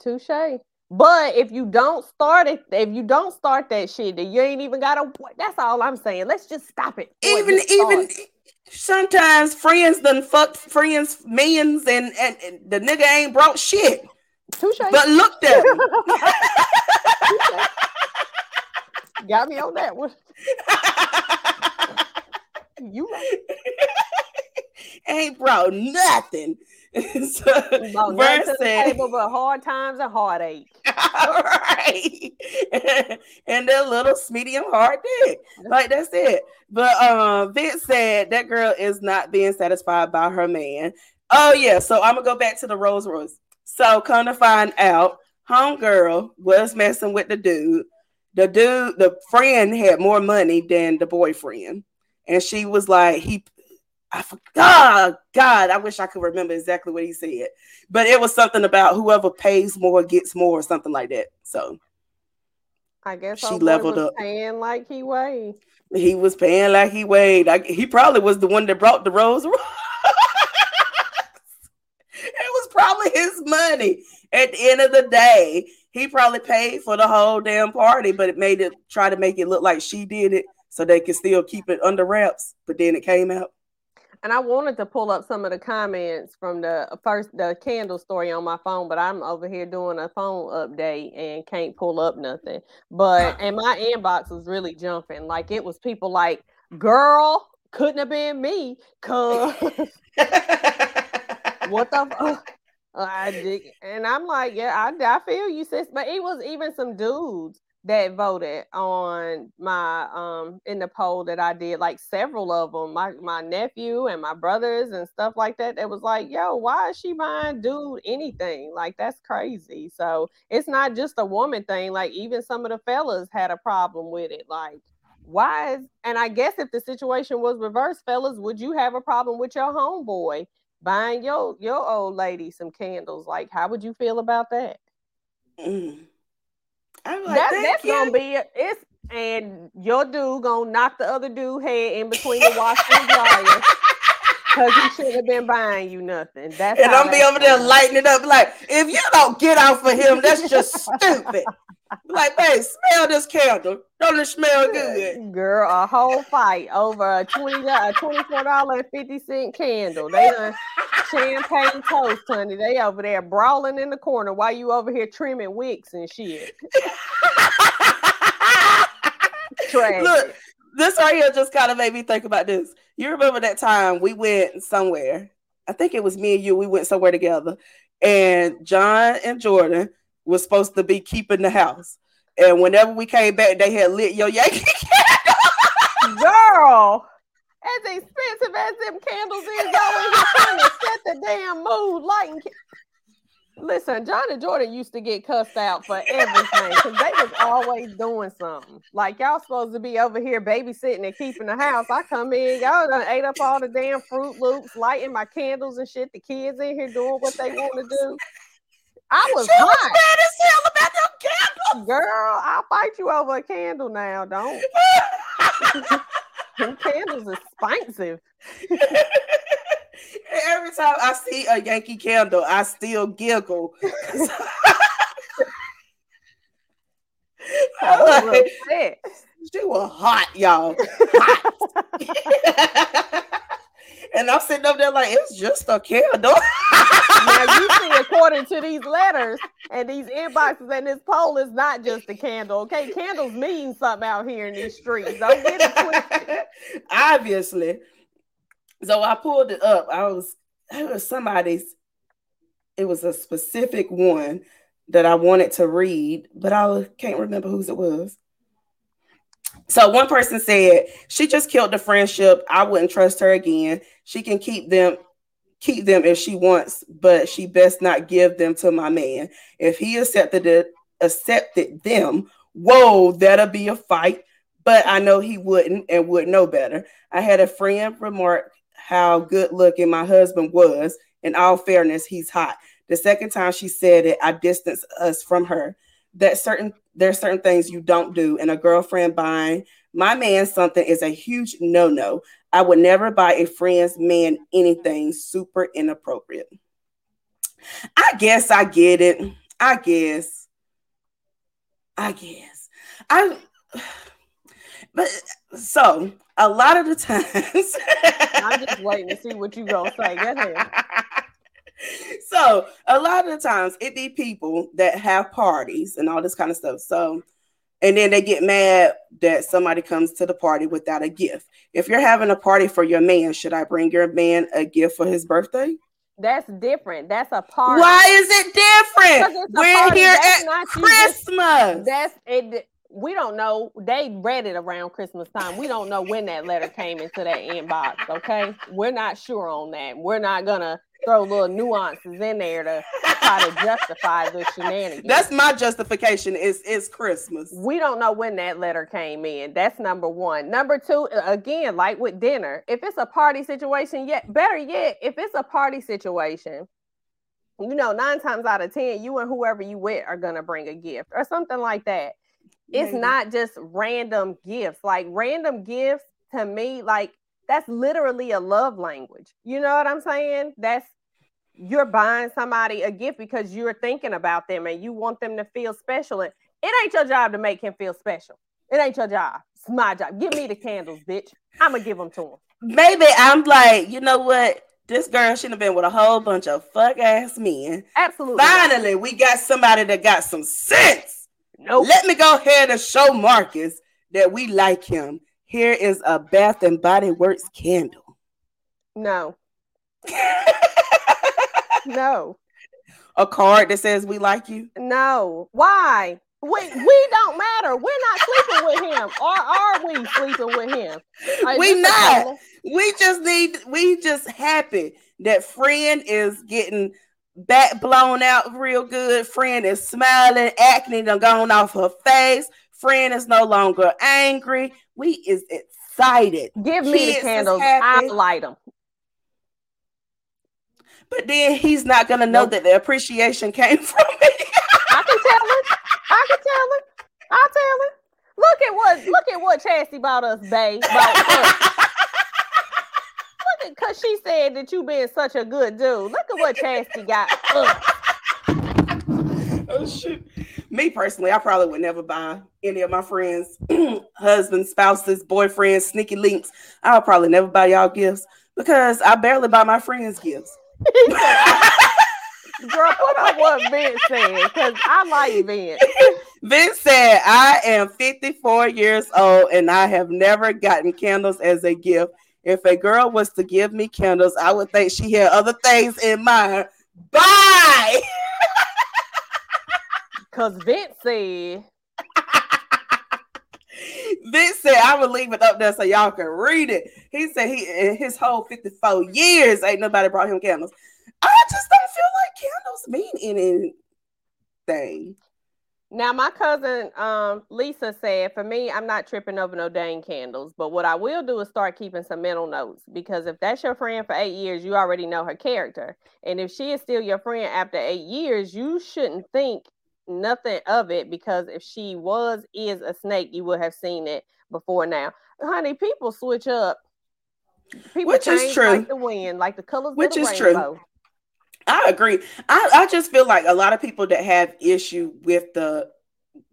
Touché. But if you don't start it, if you don't start that shit, then you ain't even got a. That's all I'm saying. Let's just stop it. Even, it even sometimes friends done fucked friends, men's, and, and, and the nigga ain't brought shit. Touché. But looked at him. Got me on that one. You right. Ain't brought nothing. So, no, Vern said, table, but hard times and heartache. All right. And that little medium hard dick. Like, that's it. But um, Vince said that girl is not being satisfied by her man. Oh, yeah. So I'm going to go back to the Rolls Royce. So come to find out, homegirl was messing with the dude. The dude, the friend had more money than the boyfriend. And she was like, he... I forgot. God, I wish I could remember exactly what he said, but it was something about whoever pays more gets more, or something like that. So, I guess she leveled up. Paying like he weighed. He was paying like he weighed. I, he probably was the one that brought the Rolls Royce. It was probably his money. At the end of the day, he probably paid for the whole damn party, but it made it try to make it look like she did it, so they could still keep it under wraps. But then it came out. And I wanted to pull up some of the comments from the first, the candle story on my phone, but I'm over here doing a phone update and can't pull up nothing. But, and my inbox was really jumping. Like, it was people like, girl, couldn't have been me, cuz. What the fuck? I dig it. And I'm like, yeah, I, I feel you, sis. But it was even some dudes that voted on my um in the poll that I did, like several of them, my my nephew and my brothers and stuff like that. That was like, yo, why is she buying dude anything? Like, that's crazy. So it's not just a woman thing. Like, even some of the fellas had a problem with it. Like, why is? And I guess if the situation was reversed, fellas, would you have a problem with your homeboy buying your your old lady some candles? Like, how would you feel about that? Mm. Like, that, that's you. Gonna be a, it's and your dude gonna knock the other dude head in between the wash and dryer Because he should have been buying you nothing. That's and I'm be over there lighting it up like, if you don't get out for him, that's just stupid. Like, babe, smell this candle. Don't it smell good? Girl, a whole fight over a twenty-four dollars and fifty cents candle. They done champagne toast, honey. They over there brawling in the corner while you over here trimming wicks and shit. Tragic. Look. This right here just kind of made me think about this. You remember that time we went somewhere? I think it was me and you. We went somewhere together. And John and Jordan were supposed to be keeping the house. And whenever we came back, they had lit your Yankee candle. Girl, as expensive as them candles is, y'all ain't trying to set the damn mood lighting. Listen, John and Jordan used to get cussed out for everything because they was always doing something. Like, y'all supposed to be over here babysitting and keeping the house. I come in, y'all done ate up all the damn Fruit Loops, lighting my candles and shit. The kids in here doing what they want to do. I was she hot. Was mad as hell about them candles. Girl, I'll fight you over a candle now, don't. Them candles are expensive. Every time I see a Yankee candle, I still giggle. I'm like, sick. She was hot, y'all. Hot. And I'm sitting up there like, it's just a candle. Now, you see, according to these letters and these inboxes and this poll, it's not just a candle, okay? Candles mean something out here in these streets. Don't get it twisted. Obviously. So I pulled it up. I was, it was somebody's, it was a specific one that I wanted to read, but I can't remember whose it was. So one person said, she just killed the friendship. I wouldn't trust her again. She can keep them, keep them if she wants, but she best not give them to my man. If he accepted it, accepted them, whoa, that'll be a fight. But I know he wouldn't and would know better. I had a friend remark how good looking my husband was. In all fairness, he's hot. The second time she said it, I distanced us from her. That certain there's certain things you don't do, and a girlfriend buying my man something is a huge no-no. I would never buy a friend's man anything. Super inappropriate. I guess I get it. I guess. I guess. I But so a lot of the times, I'm just waiting to see what you gonna say. Go ahead. So a lot of the times it be people that have parties and all this kind of stuff. So, and then they get mad that somebody comes to the party without a gift. If you're having a party for your man, should I bring your man a gift for his birthday? That's different. That's a party. Why is it different? We're party. Here that's at Christmas. You. That's it. We don't know. They read it around Christmas time. We don't know when that letter came into that inbox, okay? We're not sure on that. We're not going to throw little nuances in there to try to justify the shenanigans. That's my justification is it's Christmas. We don't know when that letter came in. That's number one. Number two, again, like with dinner, if it's a party situation, yet better yet, if it's a party situation, you know, nine times out of ten, you and whoever you with are going to bring a gift or something like that. It's not just random gifts. Like, random gifts to me, like, that's literally a love language. You know what I'm saying? That's, you're buying somebody a gift because you're thinking about them and you want them to feel special. And it ain't your job to make him feel special. It ain't your job. It's my job. Give me the candles, bitch. I'm going to give them to him. Baby, I'm like, you know what? This girl shouldn't have been with a whole bunch of fuck-ass men. Absolutely. Finally, we got somebody that got some sense. Nope. Let me go ahead and show Marcus that we like him. Here is a Bath and Body Works candle. No. No. A card that says we like you? No. Why? We we don't matter. We're not sleeping with him. Or are we sleeping with him? Like, we not. We just need, we just happy that friend is getting back blown out real good. Friend is smiling. Acne done gone off her face. Friend is no longer angry. We is excited. Give me Kids the candles. I'll light them. But then he's not going to know nope. that the appreciation came from me. I can tell him. I can tell him. I'll tell him. Look at what, look at what Chassie bought us, babe. Bought us. Look at, because what she said that you been such a good dude. Look at what Chastity got. Oh shit. Me personally, I probably would never buy any of my friends, husbands, spouses, boyfriends, sneaky links. I'll probably never buy y'all gifts because I barely buy my friends gifts. Girl, put up what Vince said, because I like Vince. Vince said, I am fifty-four years old and I have never gotten candles as a gift. If a girl was to give me candles, I would think she had other things in mind. Bye! Because Vince said... Vince said, I would leave it up there so y'all can read it. He said he in his whole fifty-four years ain't nobody brought him candles. I just don't feel like candles mean anything. Now, my cousin um, Lisa said, for me, I'm not tripping over no dang candles. But what I will do is start keeping some mental notes. Because if that's your friend for eight years, you already know her character. And if she is still your friend after eight years, you shouldn't think nothing of it. Because if she was, is a snake, you would have seen it before now. Honey, people switch up. People Which is true. Like the wind, like the colors Which of the is rainbow. True. I agree. I, I just feel like a lot of people that have issue with the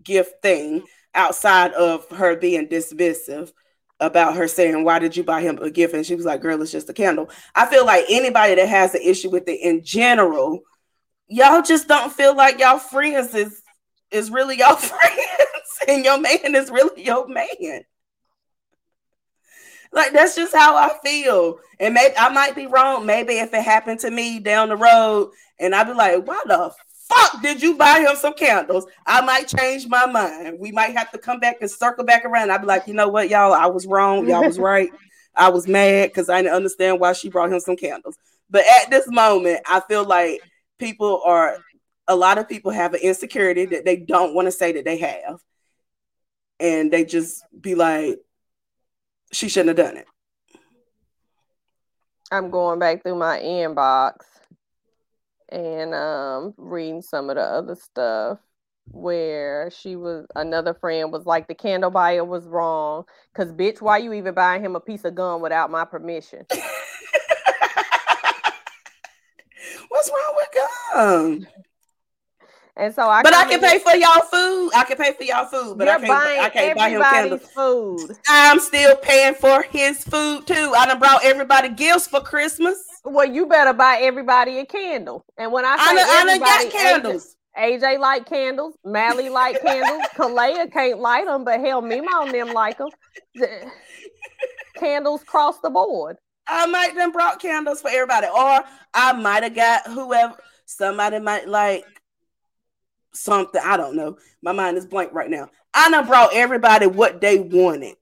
gift thing outside of her being dismissive about her saying, why did you buy him a gift? And she was like, girl, it's just a candle. I feel like anybody that has an issue with it in general, y'all just don't feel like y'all friends is, is really y'all friends and your man is really your man. Like, that's just how I feel. And maybe I might be wrong. Maybe if it happened to me down the road and I'd be like, why the fuck did you buy him some candles? I might change my mind. We might have to come back and circle back around. I'd be like, you know what, y'all? I was wrong. Y'all was right. I was mad because I didn't understand why she brought him some candles. But at this moment, I feel like people are, a lot of people have an insecurity that they don't want to say that they have. And they just be like, she shouldn't have done it. I'm going back through my inbox and um, reading some of the other stuff where she was, another friend was like, the candle buyer was wrong. Because, bitch, why you even buying him a piece of gum without my permission? What's wrong with gum? And so I, but I can pay for y'all food. I can pay for y'all food, but I can't, I can't buy him candles. Food. I'm still paying for his food too. I done brought everybody gifts for Christmas. Well, you better buy everybody a candle. And when I say I done, everybody, I done got candles. A J, A J like candles. Mally like candles. Kalea can't light them, but hell, Mima and them like them. Candles cross the board. I might done brought candles for everybody, or I might have got whoever. Somebody might like. Something, I don't know. My mind is blank right now. I done brought everybody what they wanted.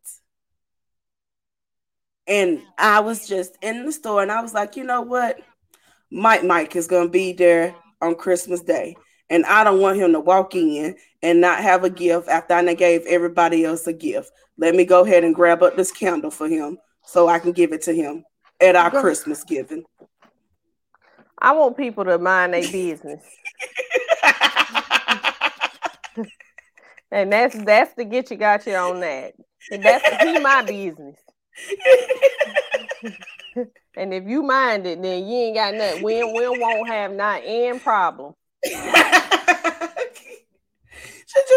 And I was just in the store and I was like, you know what? Mike Mike is going to be there on Christmas Day. And I don't want him to walk in and not have a gift after I gave everybody else a gift. Let me go ahead and grab up this candle for him so I can give it to him at our Christmas giving. I want people to mind their business. And that's that's the get you got you on that. And that's he my business. And if you mind it, then you ain't got nothing. We, we won't have not end problem. She just didn't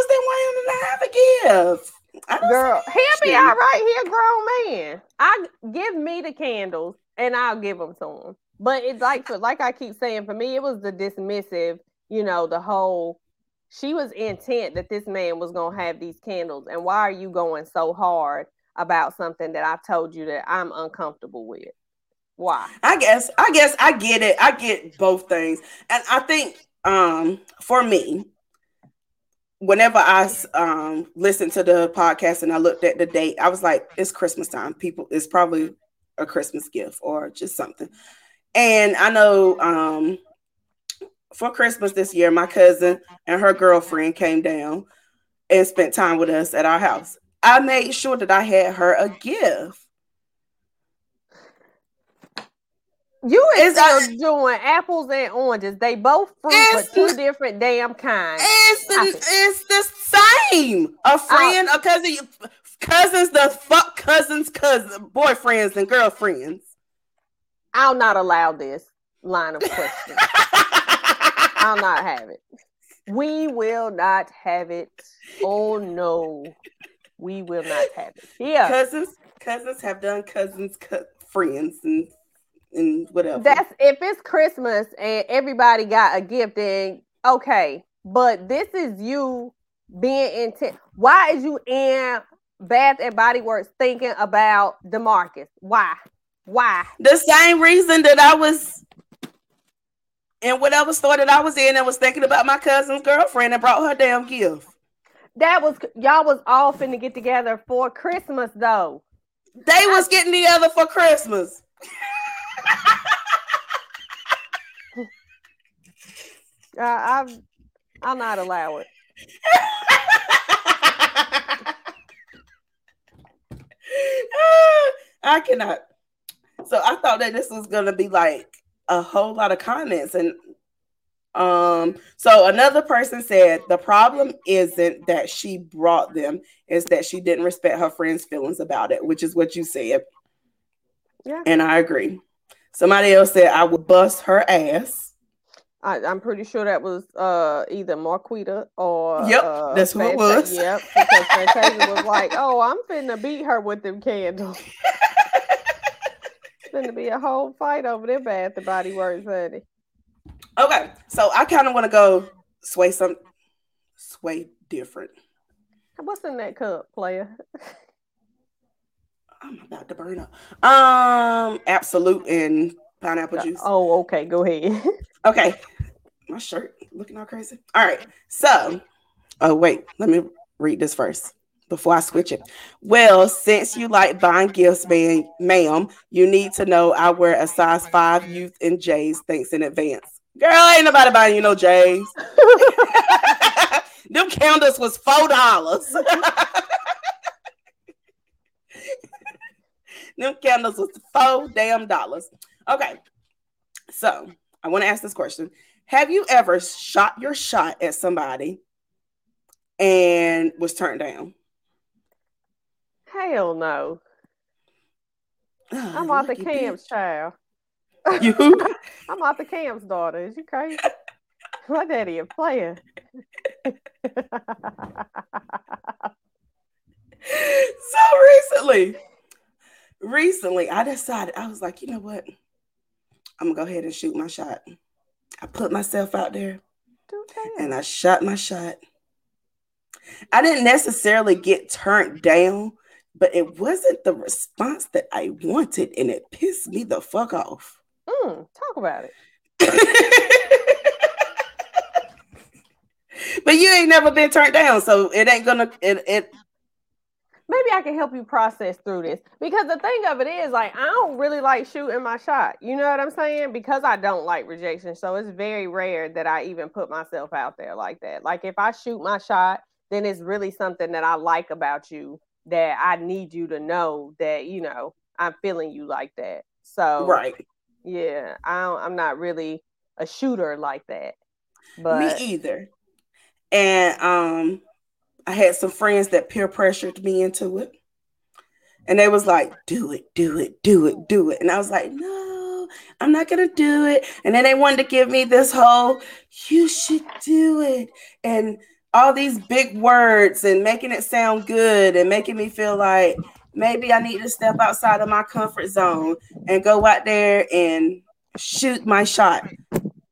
want him to have a gift. Girl, he'll be all right. He a grown man. I give me the candles and I'll give them to him. But it's like like I keep saying, for me, it was the dismissive. You know, the whole. She was intent that this man was going to have these candles. And why are you going so hard about something that I've told you that I'm uncomfortable with? Why? I guess, I guess I get it. I get both things. And I think um, for me, whenever I um, listened to the podcast and I looked at the date, I was like, it's Christmas time. People, it's probably a Christmas gift or just something. And I know... Um, for Christmas this year, my cousin and her girlfriend came down and spent time with us at our house. I made sure that I had her a gift. You is still doing apples and oranges. They both fruit, but two different damn kinds. It's the, it's the same. A friend, uh, a cousin, cousins, the fuck cousins, cousins, boyfriends and girlfriends. I'll not allow this line of questioning. I'll not have it. We will not have it. Oh no, we will not have it. Yeah, cousins, cousins have done cousins, co- friends, and and whatever. That's if it's Christmas and everybody got a gift, then okay. But this is you being intent. Why is you in Bath and Body Works thinking about DeMarcus? Why? Why? The same reason that I was. And whatever store that I was in, I was thinking about my cousin's girlfriend and brought her damn gift. That was, y'all was all finna get together for Christmas, though. They I, was getting together for Christmas. uh, I'm, I'm not allow it. I cannot. So I thought that this was gonna be like a whole lot of comments, and um so another person said the problem isn't that she brought them, it's that she didn't respect her friend's feelings about it, which is what you said. Yeah, and I agree. Somebody else said I would bust her ass. I, I'm pretty sure that was uh either Marquita or yep uh, that's who Fanta- it was yep because Fantasia was like, oh, I'm finna beat her with them candles. Going to be a whole fight over there, Bath and Body Works, honey. Okay, so I kind of want to go sway some, sway different. What's in that cup, player? I'm about to burn up. Um, Absolut and pineapple juice. Oh, okay, go ahead. Okay, my shirt looking all crazy. All right, so oh wait, let me read this first. Before I switch it. Well, since you like buying gifts, man, ma'am, you need to know I wear a size five youth and J's. Thanks in advance. Girl, ain't nobody buying you no J's. Them candles was four dollars. Them candles was four damn dollars. Okay. So I want to ask this question. Have you ever shot your shot at somebody and was turned down? Hell no. Oh, I'm out the Cam's child. You? I'm out the Cam's daughter. Is you crazy? My daddy is playing. So recently, recently, I decided, I was like, you know what? I'm going to go ahead and shoot my shot. I put myself out there and I shot my shot. I didn't necessarily get turned down, but it wasn't the response that I wanted, and it pissed me the fuck off. Mm, talk about it. But you ain't never been turned down, so it ain't gonna. It, it. Maybe I can help you process through this, because the thing of it is, like, I don't really like shooting my shot. You know what I'm saying? Because I don't like rejection, so it's very rare that I even put myself out there like that. Like, if I shoot my shot, then it's really something that I like about you, that I need you to know that, you know, I'm feeling you like that. So, right. Yeah, I don't, I'm not really a shooter like that. But me either. And um, I had some friends that peer pressured me into it. And they was like, do it, do it, do it, do it. And I was like, no, I'm not going to do it. And then they wanted to give me this whole, you should do it. And all these big words and making it sound good and making me feel like maybe I need to step outside of my comfort zone and go out there and shoot my shot.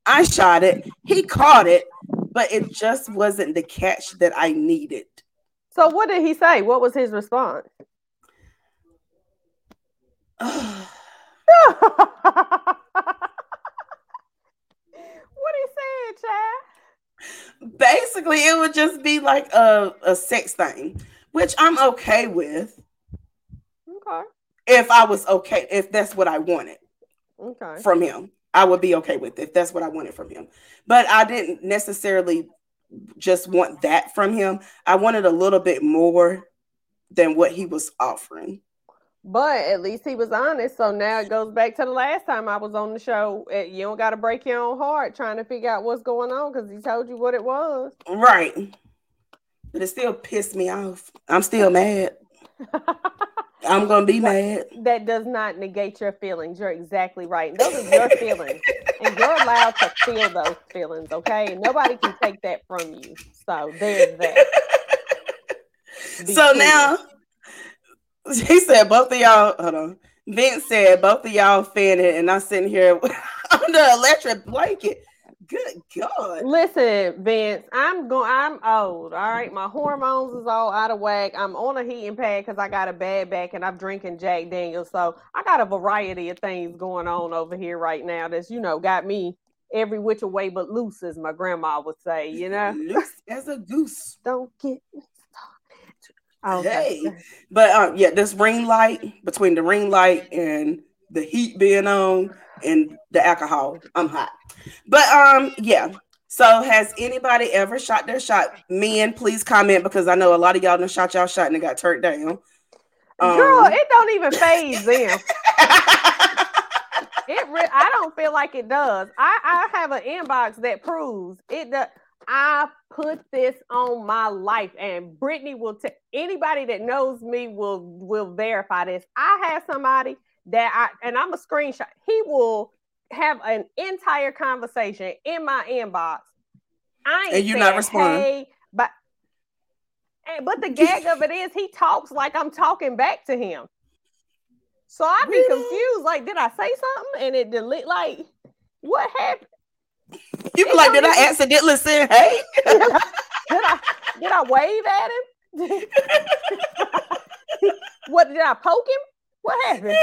I shot it. He caught it, but it just wasn't the catch that I needed. So what did he say? What was his response? What he said, child? Basically, it would just be like a, a sex thing, which I'm okay with. Okay. If I was okay, if that's what I wanted okay. from him, I would be okay with it, if that's what I wanted from him. But I didn't necessarily just want that from him. I wanted a little bit more than what he was offering. But at least he was honest. So now it goes back to the last time I was on the show. You don't got to break your own heart trying to figure out what's going on, because he told you what it was. Right. But it still pissed me off. I'm still mad. I'm gonna be mad. That does not negate your feelings. You're exactly right. And those are your feelings, and you're allowed to feel those feelings. Okay, and nobody can take that from you. So there's that. Be so serious. Now, he said both of y'all. Hold on. Vince said both of y'all fanning, and I'm sitting here under an electric blanket. Good God. Listen, Vince, I'm going, I'm old. All right. My hormones is all out of whack. I'm on a heating pad because I got a bad back and I'm drinking Jack Daniels. So I got a variety of things going on over here right now that's, you know, got me every which way but loose, as my grandma would say, you know. Loose as a goose. Don't get me started. Okay. Hey. But um, yeah, this ring light, between the ring light and the heat being on and the alcohol, I'm hot. But um, yeah. So has anybody ever shot their shot? Men, please comment, because I know a lot of y'all done shot y'all shot and it got turned down. Um, Girl, it don't even phase them. it re- I don't feel like it does. I, I have an inbox that proves it. Does. I put this on my life, and Brittany will tell, anybody that knows me will will verify this. I had somebody that I, and I'm a screenshot. He will have an entire conversation in my inbox. I ain't and you not responding. Hey, but and, but the gag of it is he talks like I'm talking back to him. So I be really? confused. Like, did I say something? And it delete. Like, what happened? You be like, did I even... accidentally say hey? did, I, did I did I wave at him? What did I poke him? What happened?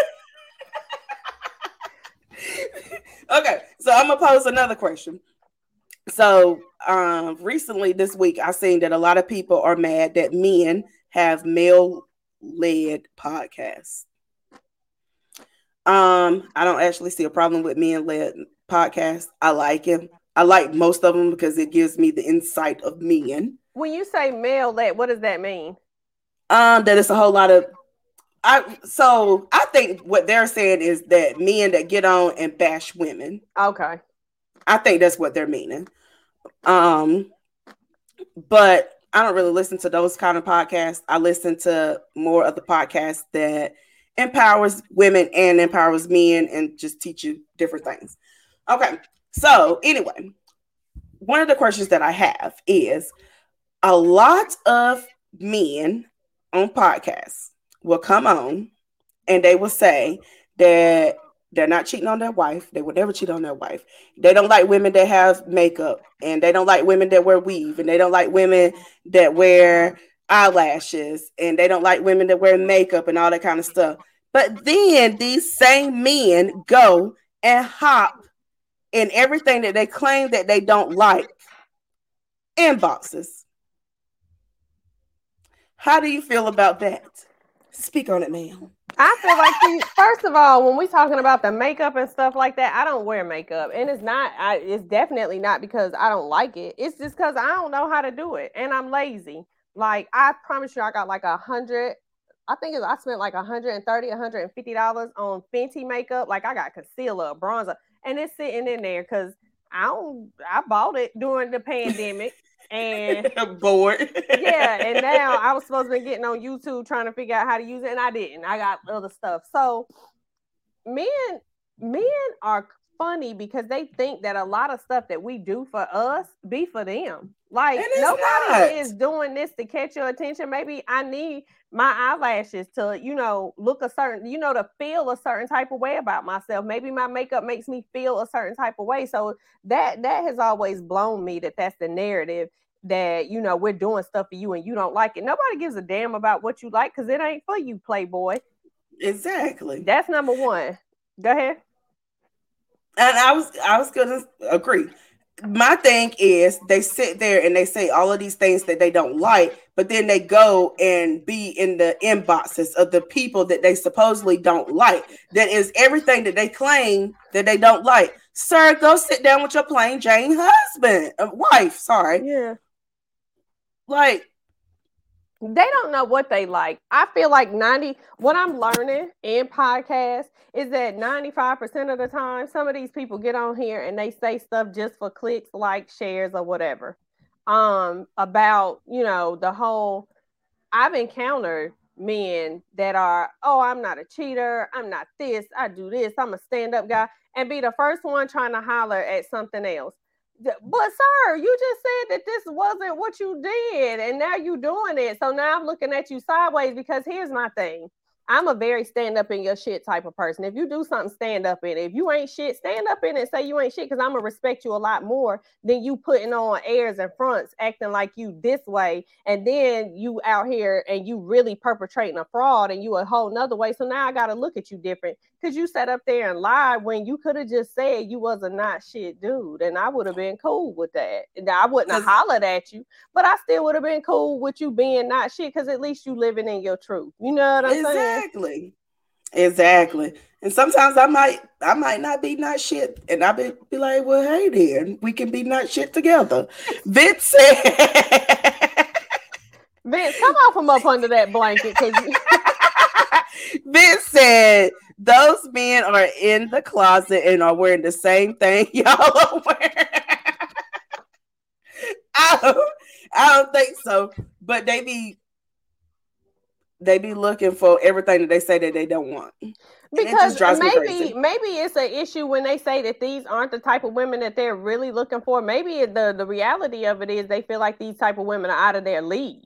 Okay, so I'm gonna pose another question. So um recently this week I seen that a lot of people are mad that men have male-led podcasts. um I don't actually see a problem with men-led podcasts. I like them. I like most of them because it gives me the insight of men. When you say male-led, what does that mean? Um that it's a whole lot of I, so I think what they're saying is that men that get on and bash women. Okay. I think that's what they're meaning. Um, but I don't really listen to those kind of podcasts. I listen to more of the podcasts that empowers women and empowers men and just teach you different things. Okay. So anyway, one of the questions that I have is a lot of men on podcasts will come on and they will say that they're not cheating on their wife. They would never cheat on their wife. They don't like women that have makeup, and they don't like women that wear weave, and they don't like women that wear eyelashes, and they don't like women that wear makeup and all that kind of stuff. But then these same men go and hop in everything that they claim that they don't like in boxes. How do you feel about that? Speak on it, ma'am. I feel like, see, first of all, when we're talking about the makeup and stuff like that, I don't wear makeup. And it's not, I, it's definitely not because I don't like it. It's just because I don't know how to do it. And I'm lazy. Like, I promise you, I got like a hundred, I think it was, I spent like one hundred thirty dollars, one hundred fifty dollars on Fenty makeup. Like, I got concealer, bronzer, and it's sitting in there because I don't, I bought it during the pandemic. And I'm bored. Yeah, and now I was supposed to be getting on YouTube trying to figure out how to use it, and I didn't. I got other stuff. So men, men are funny because they think that a lot of stuff that we do for us be for them. Like, nobody not. is doing this to catch your attention. Maybe I need my eyelashes to, you know, look a certain, you know, to feel a certain type of way about myself. Maybe my makeup makes me feel a certain type of way. So that that has always blown me that that's the narrative, that, you know, we're doing stuff for you and you don't like it. Nobody gives a damn about what you like because it ain't for you, playboy. Exactly. That's number one. Go ahead. And I was I was gonna agree. My thing is they sit there and they say all of these things that they don't like, but then they go and be in the inboxes of the people that they supposedly don't like. That is everything that they claim that they don't like. Sir, go sit down with your plain Jane husband, uh, wife. Sorry. Yeah. Like, they don't know what they like. I feel like ninety, what I'm learning in podcasts is that ninety-five percent of the time, some of these people get on here and they say stuff just for clicks, like shares or whatever. Um, about, you know, the whole, I've encountered men that are, oh, I'm not a cheater, I'm not this, I do this, I'm a stand-up guy, and be the first one trying to holler at something else. But sir, you just said that this wasn't what you did, and now you're doing it. So now I'm looking at you sideways, because here's my thing. I'm a very stand up in your shit type of person. If you do something, stand up in it. If you ain't shit, stand up in it and say you ain't shit, because I'm going to respect you a lot more than you putting on airs and fronts, acting like you this way. And then you out here and you really perpetrating a fraud, and you a whole nother way. So now I got to look at you different, because you sat up there and lied when you could have just said you was a not shit dude. And I would have been cool with that. Now, I wouldn't have hollered at you, but I still would have been cool with you being not shit, because at least you living in your truth. You know what I'm exactly. saying? Exactly. Exactly. And sometimes I might I might not be not shit, and I'll be, be like, well, hey then, we can be not shit together. Vince said Vince, come off him up under that blanket. You- Vince said those men are in the closet and are wearing the same thing y'all are wearing. I don't, I don't think so. But they be They be looking for everything that they say that they don't want. Because maybe maybe it's an issue when they say that these aren't the type of women that they're really looking for. Maybe the, the reality of it is they feel like these type of women are out of their league.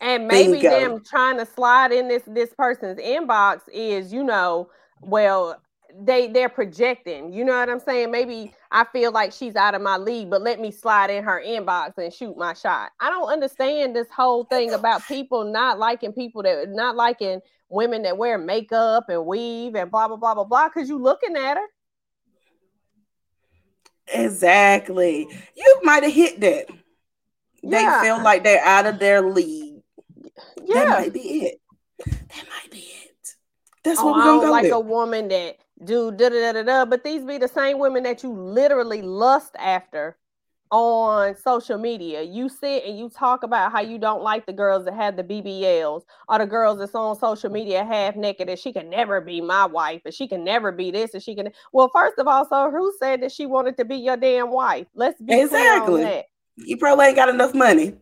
And maybe Bingo. them trying to slide in this, this person's inbox is, you know, well... They they're projecting, you know what I'm saying? Maybe I feel like she's out of my league, but let me slide in her inbox and shoot my shot. I don't understand this whole thing about people not liking people that not liking women that wear makeup and weave and blah blah blah blah blah, because you looking at her. Exactly. You might have hit that. Yeah. They feel like they're out of their league. Yeah. That might be it. That might be it. That's oh, what we're gonna I don't go like with. A woman that do da da da da, but these be the same women that you literally lust after on social media. You sit and you talk about how you don't like the girls that have the B B Ls, or the girls that's on social media half naked, and she can never be my wife, and she can never be this, and she can. Well, first of all, so who said that she wanted to be your damn wife? Let's be exactly. clear on that. You probably ain't got enough money.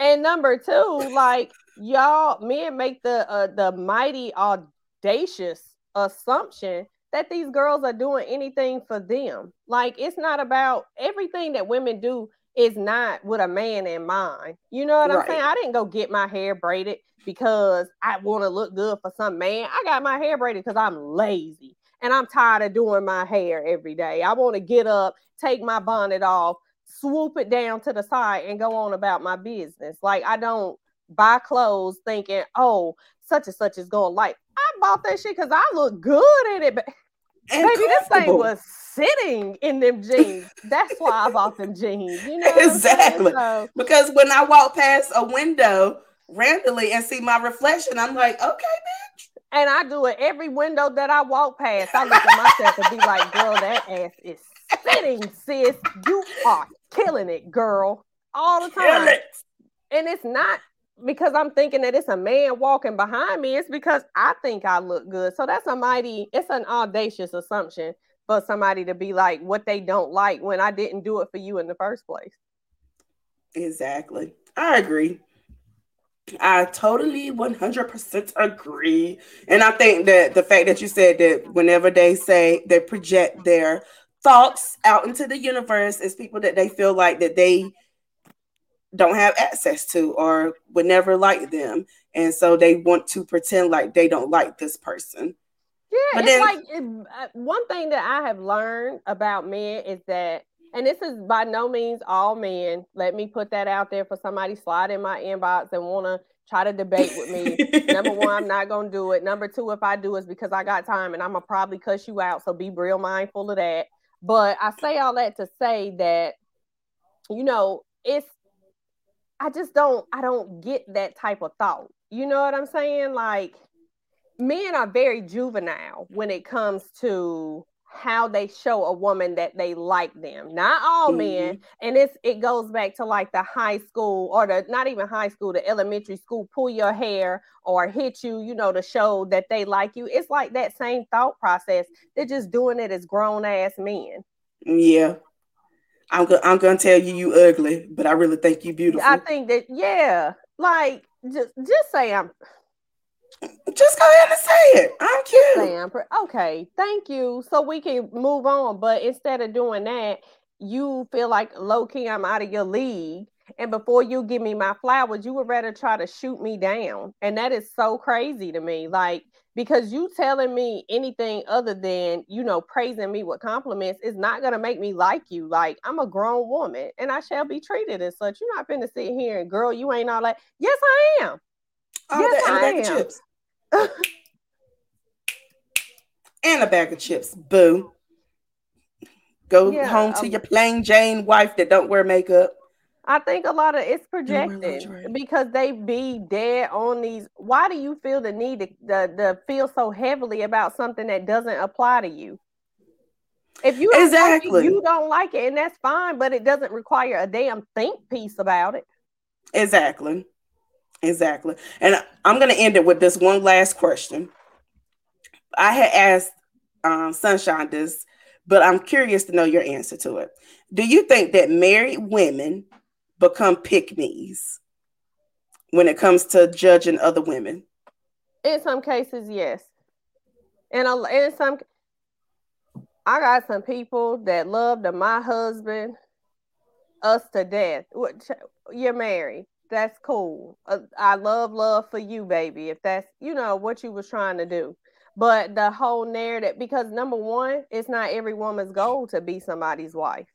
And number two, like y'all, men make the uh, the mighty audacious assumption that these girls are doing anything for them. Like, it's not about everything that women do is not with a man in mind. You know what right. I'm saying? I didn't go get my hair braided because I want to look good for some man. I got my hair braided because I'm lazy and I'm tired of doing my hair every day. I want to get up, take my bonnet off, swoop it down to the side, and go on about my business. Like, I don't buy clothes thinking, oh, such and such is going to like. I bought that shit because I look good in it, but baby, this thing was sitting in them jeans. That's why I bought them jeans. You know exactly. So, because when I walk past a window randomly and see my reflection, I'm like, okay, bitch. And I do it every window that I walk past. I look at myself and be like, girl, that ass is sitting, sis. You are killing it, girl. All the time. It. And it's not because I'm thinking that it's a man walking behind me. It's because I think I look good. So that's a mighty, it's an audacious assumption for somebody to be like what they don't like when I didn't do it for you in the first place. Exactly. I agree. I totally one hundred percent agree. And I think that the fact that you said that whenever they say they project their thoughts out into the universe is people that they feel like that they don't have access to or would never like them. And so they want to pretend like they don't like this person. Yeah, but it's then- like it, one thing that I have learned about men is that, and this is by no means all men, let me put that out there for somebody slide in my inbox and want to try to debate with me. Number one, I'm not going to do it. Number two, if I do, it's because I got time and I'm going to probably cuss you out. So be real mindful of that. But I say all that to say that, you know, it's, I just don't, I don't get that type of thought. You know what I'm saying? Like, men are very juvenile when it comes to how they show a woman that they like them. Not all mm-hmm. men. And it's, it goes back to like the high school or the, not even high school, the elementary school, pull your hair or hit you, you know, to show that they like you. It's like that same thought process. They're just doing it as grown ass men. Yeah. I'm, go- I'm going to tell you you ugly, but I really think you beautiful. I think that, yeah. Like, just just say I'm. Just go ahead and say it. I can't. Okay, thank you. So we can move on. But instead of doing that, you feel like, low key, I'm out of your league. And before you give me my flowers, you would rather try to shoot me down. And that is so crazy to me. Like, because you telling me anything other than, you know, praising me with compliments is not going to make me like you. Like, I'm a grown woman and I shall be treated as such. You're not finna sit here and, girl, you ain't all that. Yes, I am. Oh, yes, that, and I a bag am. Of chips. And a bag of chips. Boo. Go yeah, home to um, your plain Jane wife that don't wear makeup. I think a lot of it's projected because they be dead on these. Why do you feel the need to the, the feel so heavily about something that doesn't apply to you? If you don't exactly like it, you don't like it, and that's fine, but it doesn't require a damn think piece about it. Exactly. Exactly. And I'm going to end it with this one last question. I had asked um, Sunshine this, but I'm curious to know your answer to it. Do you think that married women become pick-me's when it comes to judging other women? In some cases, yes. And in some, I got some people that love to my husband, us to death. You're married. That's cool. Uh, I love love for you, baby. If that's, you know, what you was trying to do. But the whole narrative, because number one, it's not every woman's goal to be somebody's wife.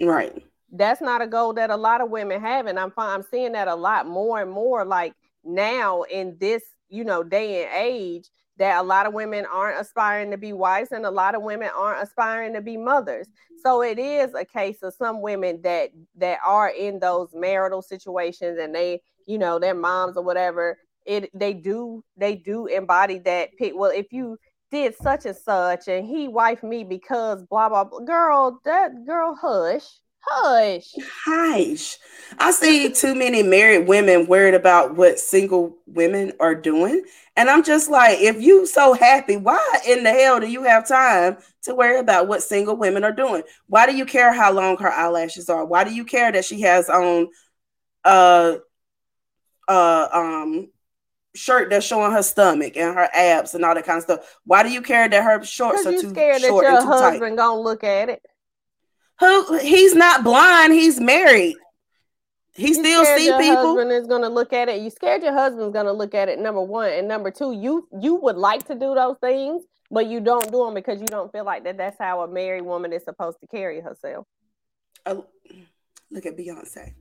Right. That's not a goal that a lot of women have. And I'm I'm seeing that a lot more and more, like now in this, you know, day and age, that a lot of women aren't aspiring to be wives and a lot of women aren't aspiring to be mothers. So it is a case of some women that that are in those marital situations and they, you know, their moms or whatever, it they do they do embody that pick. Well, if you did such and such and he wifed me because blah, blah, blah. Girl, that girl, hush, hush. Hush. I see too many married women worried about what single women are doing. And I'm just like, if you so happy, why in the hell do you have time to worry about what single women are doing? Why do you care how long her eyelashes are? Why do you care that she has on uh uh um shirt that's showing her stomach and her abs and all that kind of stuff? Why do you care that her shorts are too scared short that your and too husband tight? Gonna look at it. Who? He's not blind. He's married. He you still see your people. Husband is gonna look at it. You scared your husband's gonna look at it. Number one, and number two, you you would like to do those things, but you don't do them because you don't feel like that. That's how a married woman is supposed to carry herself. Uh, look at Beyonce.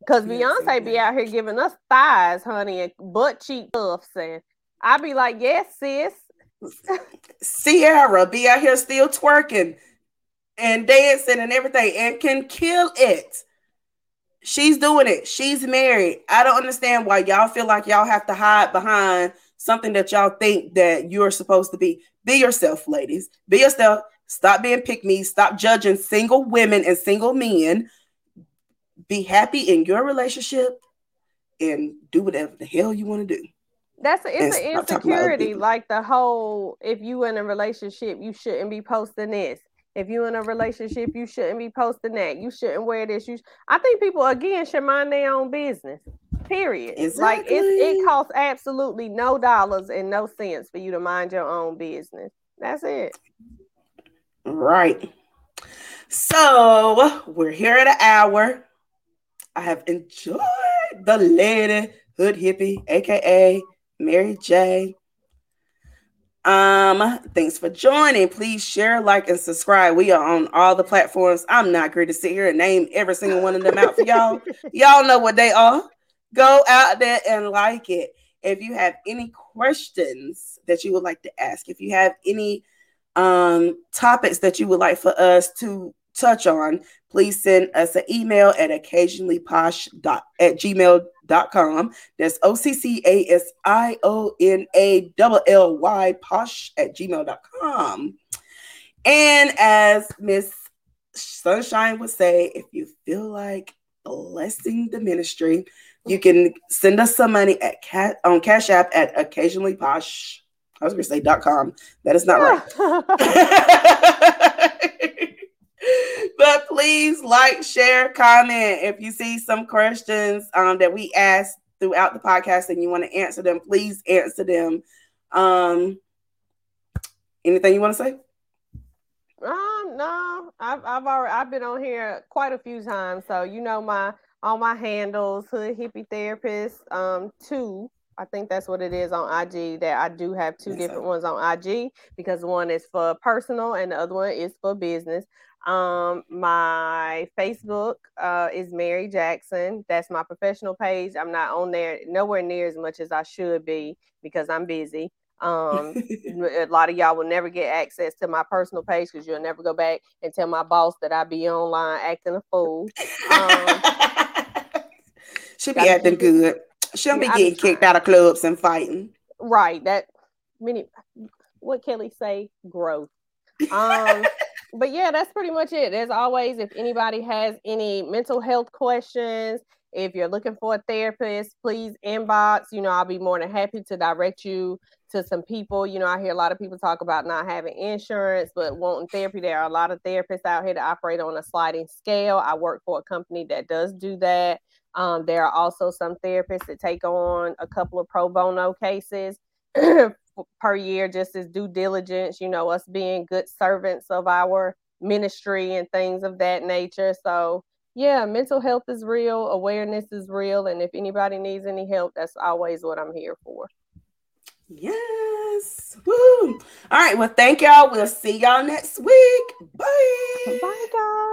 Because Beyonce be out here giving us thighs, honey, and butt cheek puffs. And I be like, yes, sis. Ciara be out here still twerking and dancing and everything and can kill it. She's doing it. She's married. I don't understand why y'all feel like y'all have to hide behind something that y'all think that you're supposed to be. Be yourself, ladies. Be yourself. Stop being pick-me. Stop judging single women and single men. Be happy in your relationship and do whatever the hell you want to do. That's a, it's an insecurity. Like the whole, if you in a relationship, you shouldn't be posting this. If you in a relationship, you shouldn't be posting that. You shouldn't wear this. You, I think people, again, should mind their own business. Period. Exactly. Like it, it costs absolutely no dollars and no cents for you to mind your own business. That's it. Right. So we're here at an hour. I have enjoyed the lady, Hood Hippie, a k a. Mary J. Um, thanks for joining. Please share, like, and subscribe. We are on all the platforms. I'm not great to sit here and name every single one of them out for y'all. Y'all know what they are. Go out there and like it. If you have any questions that you would like to ask, if you have any um, topics that you would like for us to touch on, please send us an email at occasionally posh dot at gmail dot com. That's O C C A S I O N A L L Y posh at gmail dot com. And as Miss Sunshine would say, if you feel like blessing the ministry, you can send us some money at cat on Cash App at occasionally posh. I was going to say dot com. That is not right. But please please like, share, comment. If you see some questions um, that we asked throughout the podcast and you want to answer them, please answer them. Um, anything you want to say? Um, no, I've I've already I've been on here quite a few times, so you know my all my handles, Hood Hippie Therapist. Um, two, I think that's what it is on I G. That I do have two different so. ones on I G because one is for personal and the other one is for business. Um, my Facebook uh is Mary Jackson. That's my professional page. I'm not on there nowhere near as much as I should be because I'm busy. um a lot of y'all will never get access to my personal page because you'll never go back and tell my boss that I be online acting a fool. Um, she'll be acting good. She'll be getting kicked out of clubs and fighting. Right. That many. What Kelly say? Growth. Um, but yeah, that's pretty much it. As always, if anybody has any mental health questions, if you're looking for a therapist, please inbox. You know, I'll be more than happy to direct you to some people. You know, I hear a lot of people talk about not having insurance, but wanting therapy. There are a lot of therapists out here that operate on a sliding scale. I work for a company that does do that. Um, there are also some therapists that take on a couple of pro bono cases per year, just as due diligence, you know, us being good servants of our ministry and things of that nature. So yeah, mental health is real. Awareness is real. And if anybody needs any help, that's always what I'm here for. Yes. Woo. All right. Well, thank y'all. We'll see y'all next week. Bye. Bye, guys.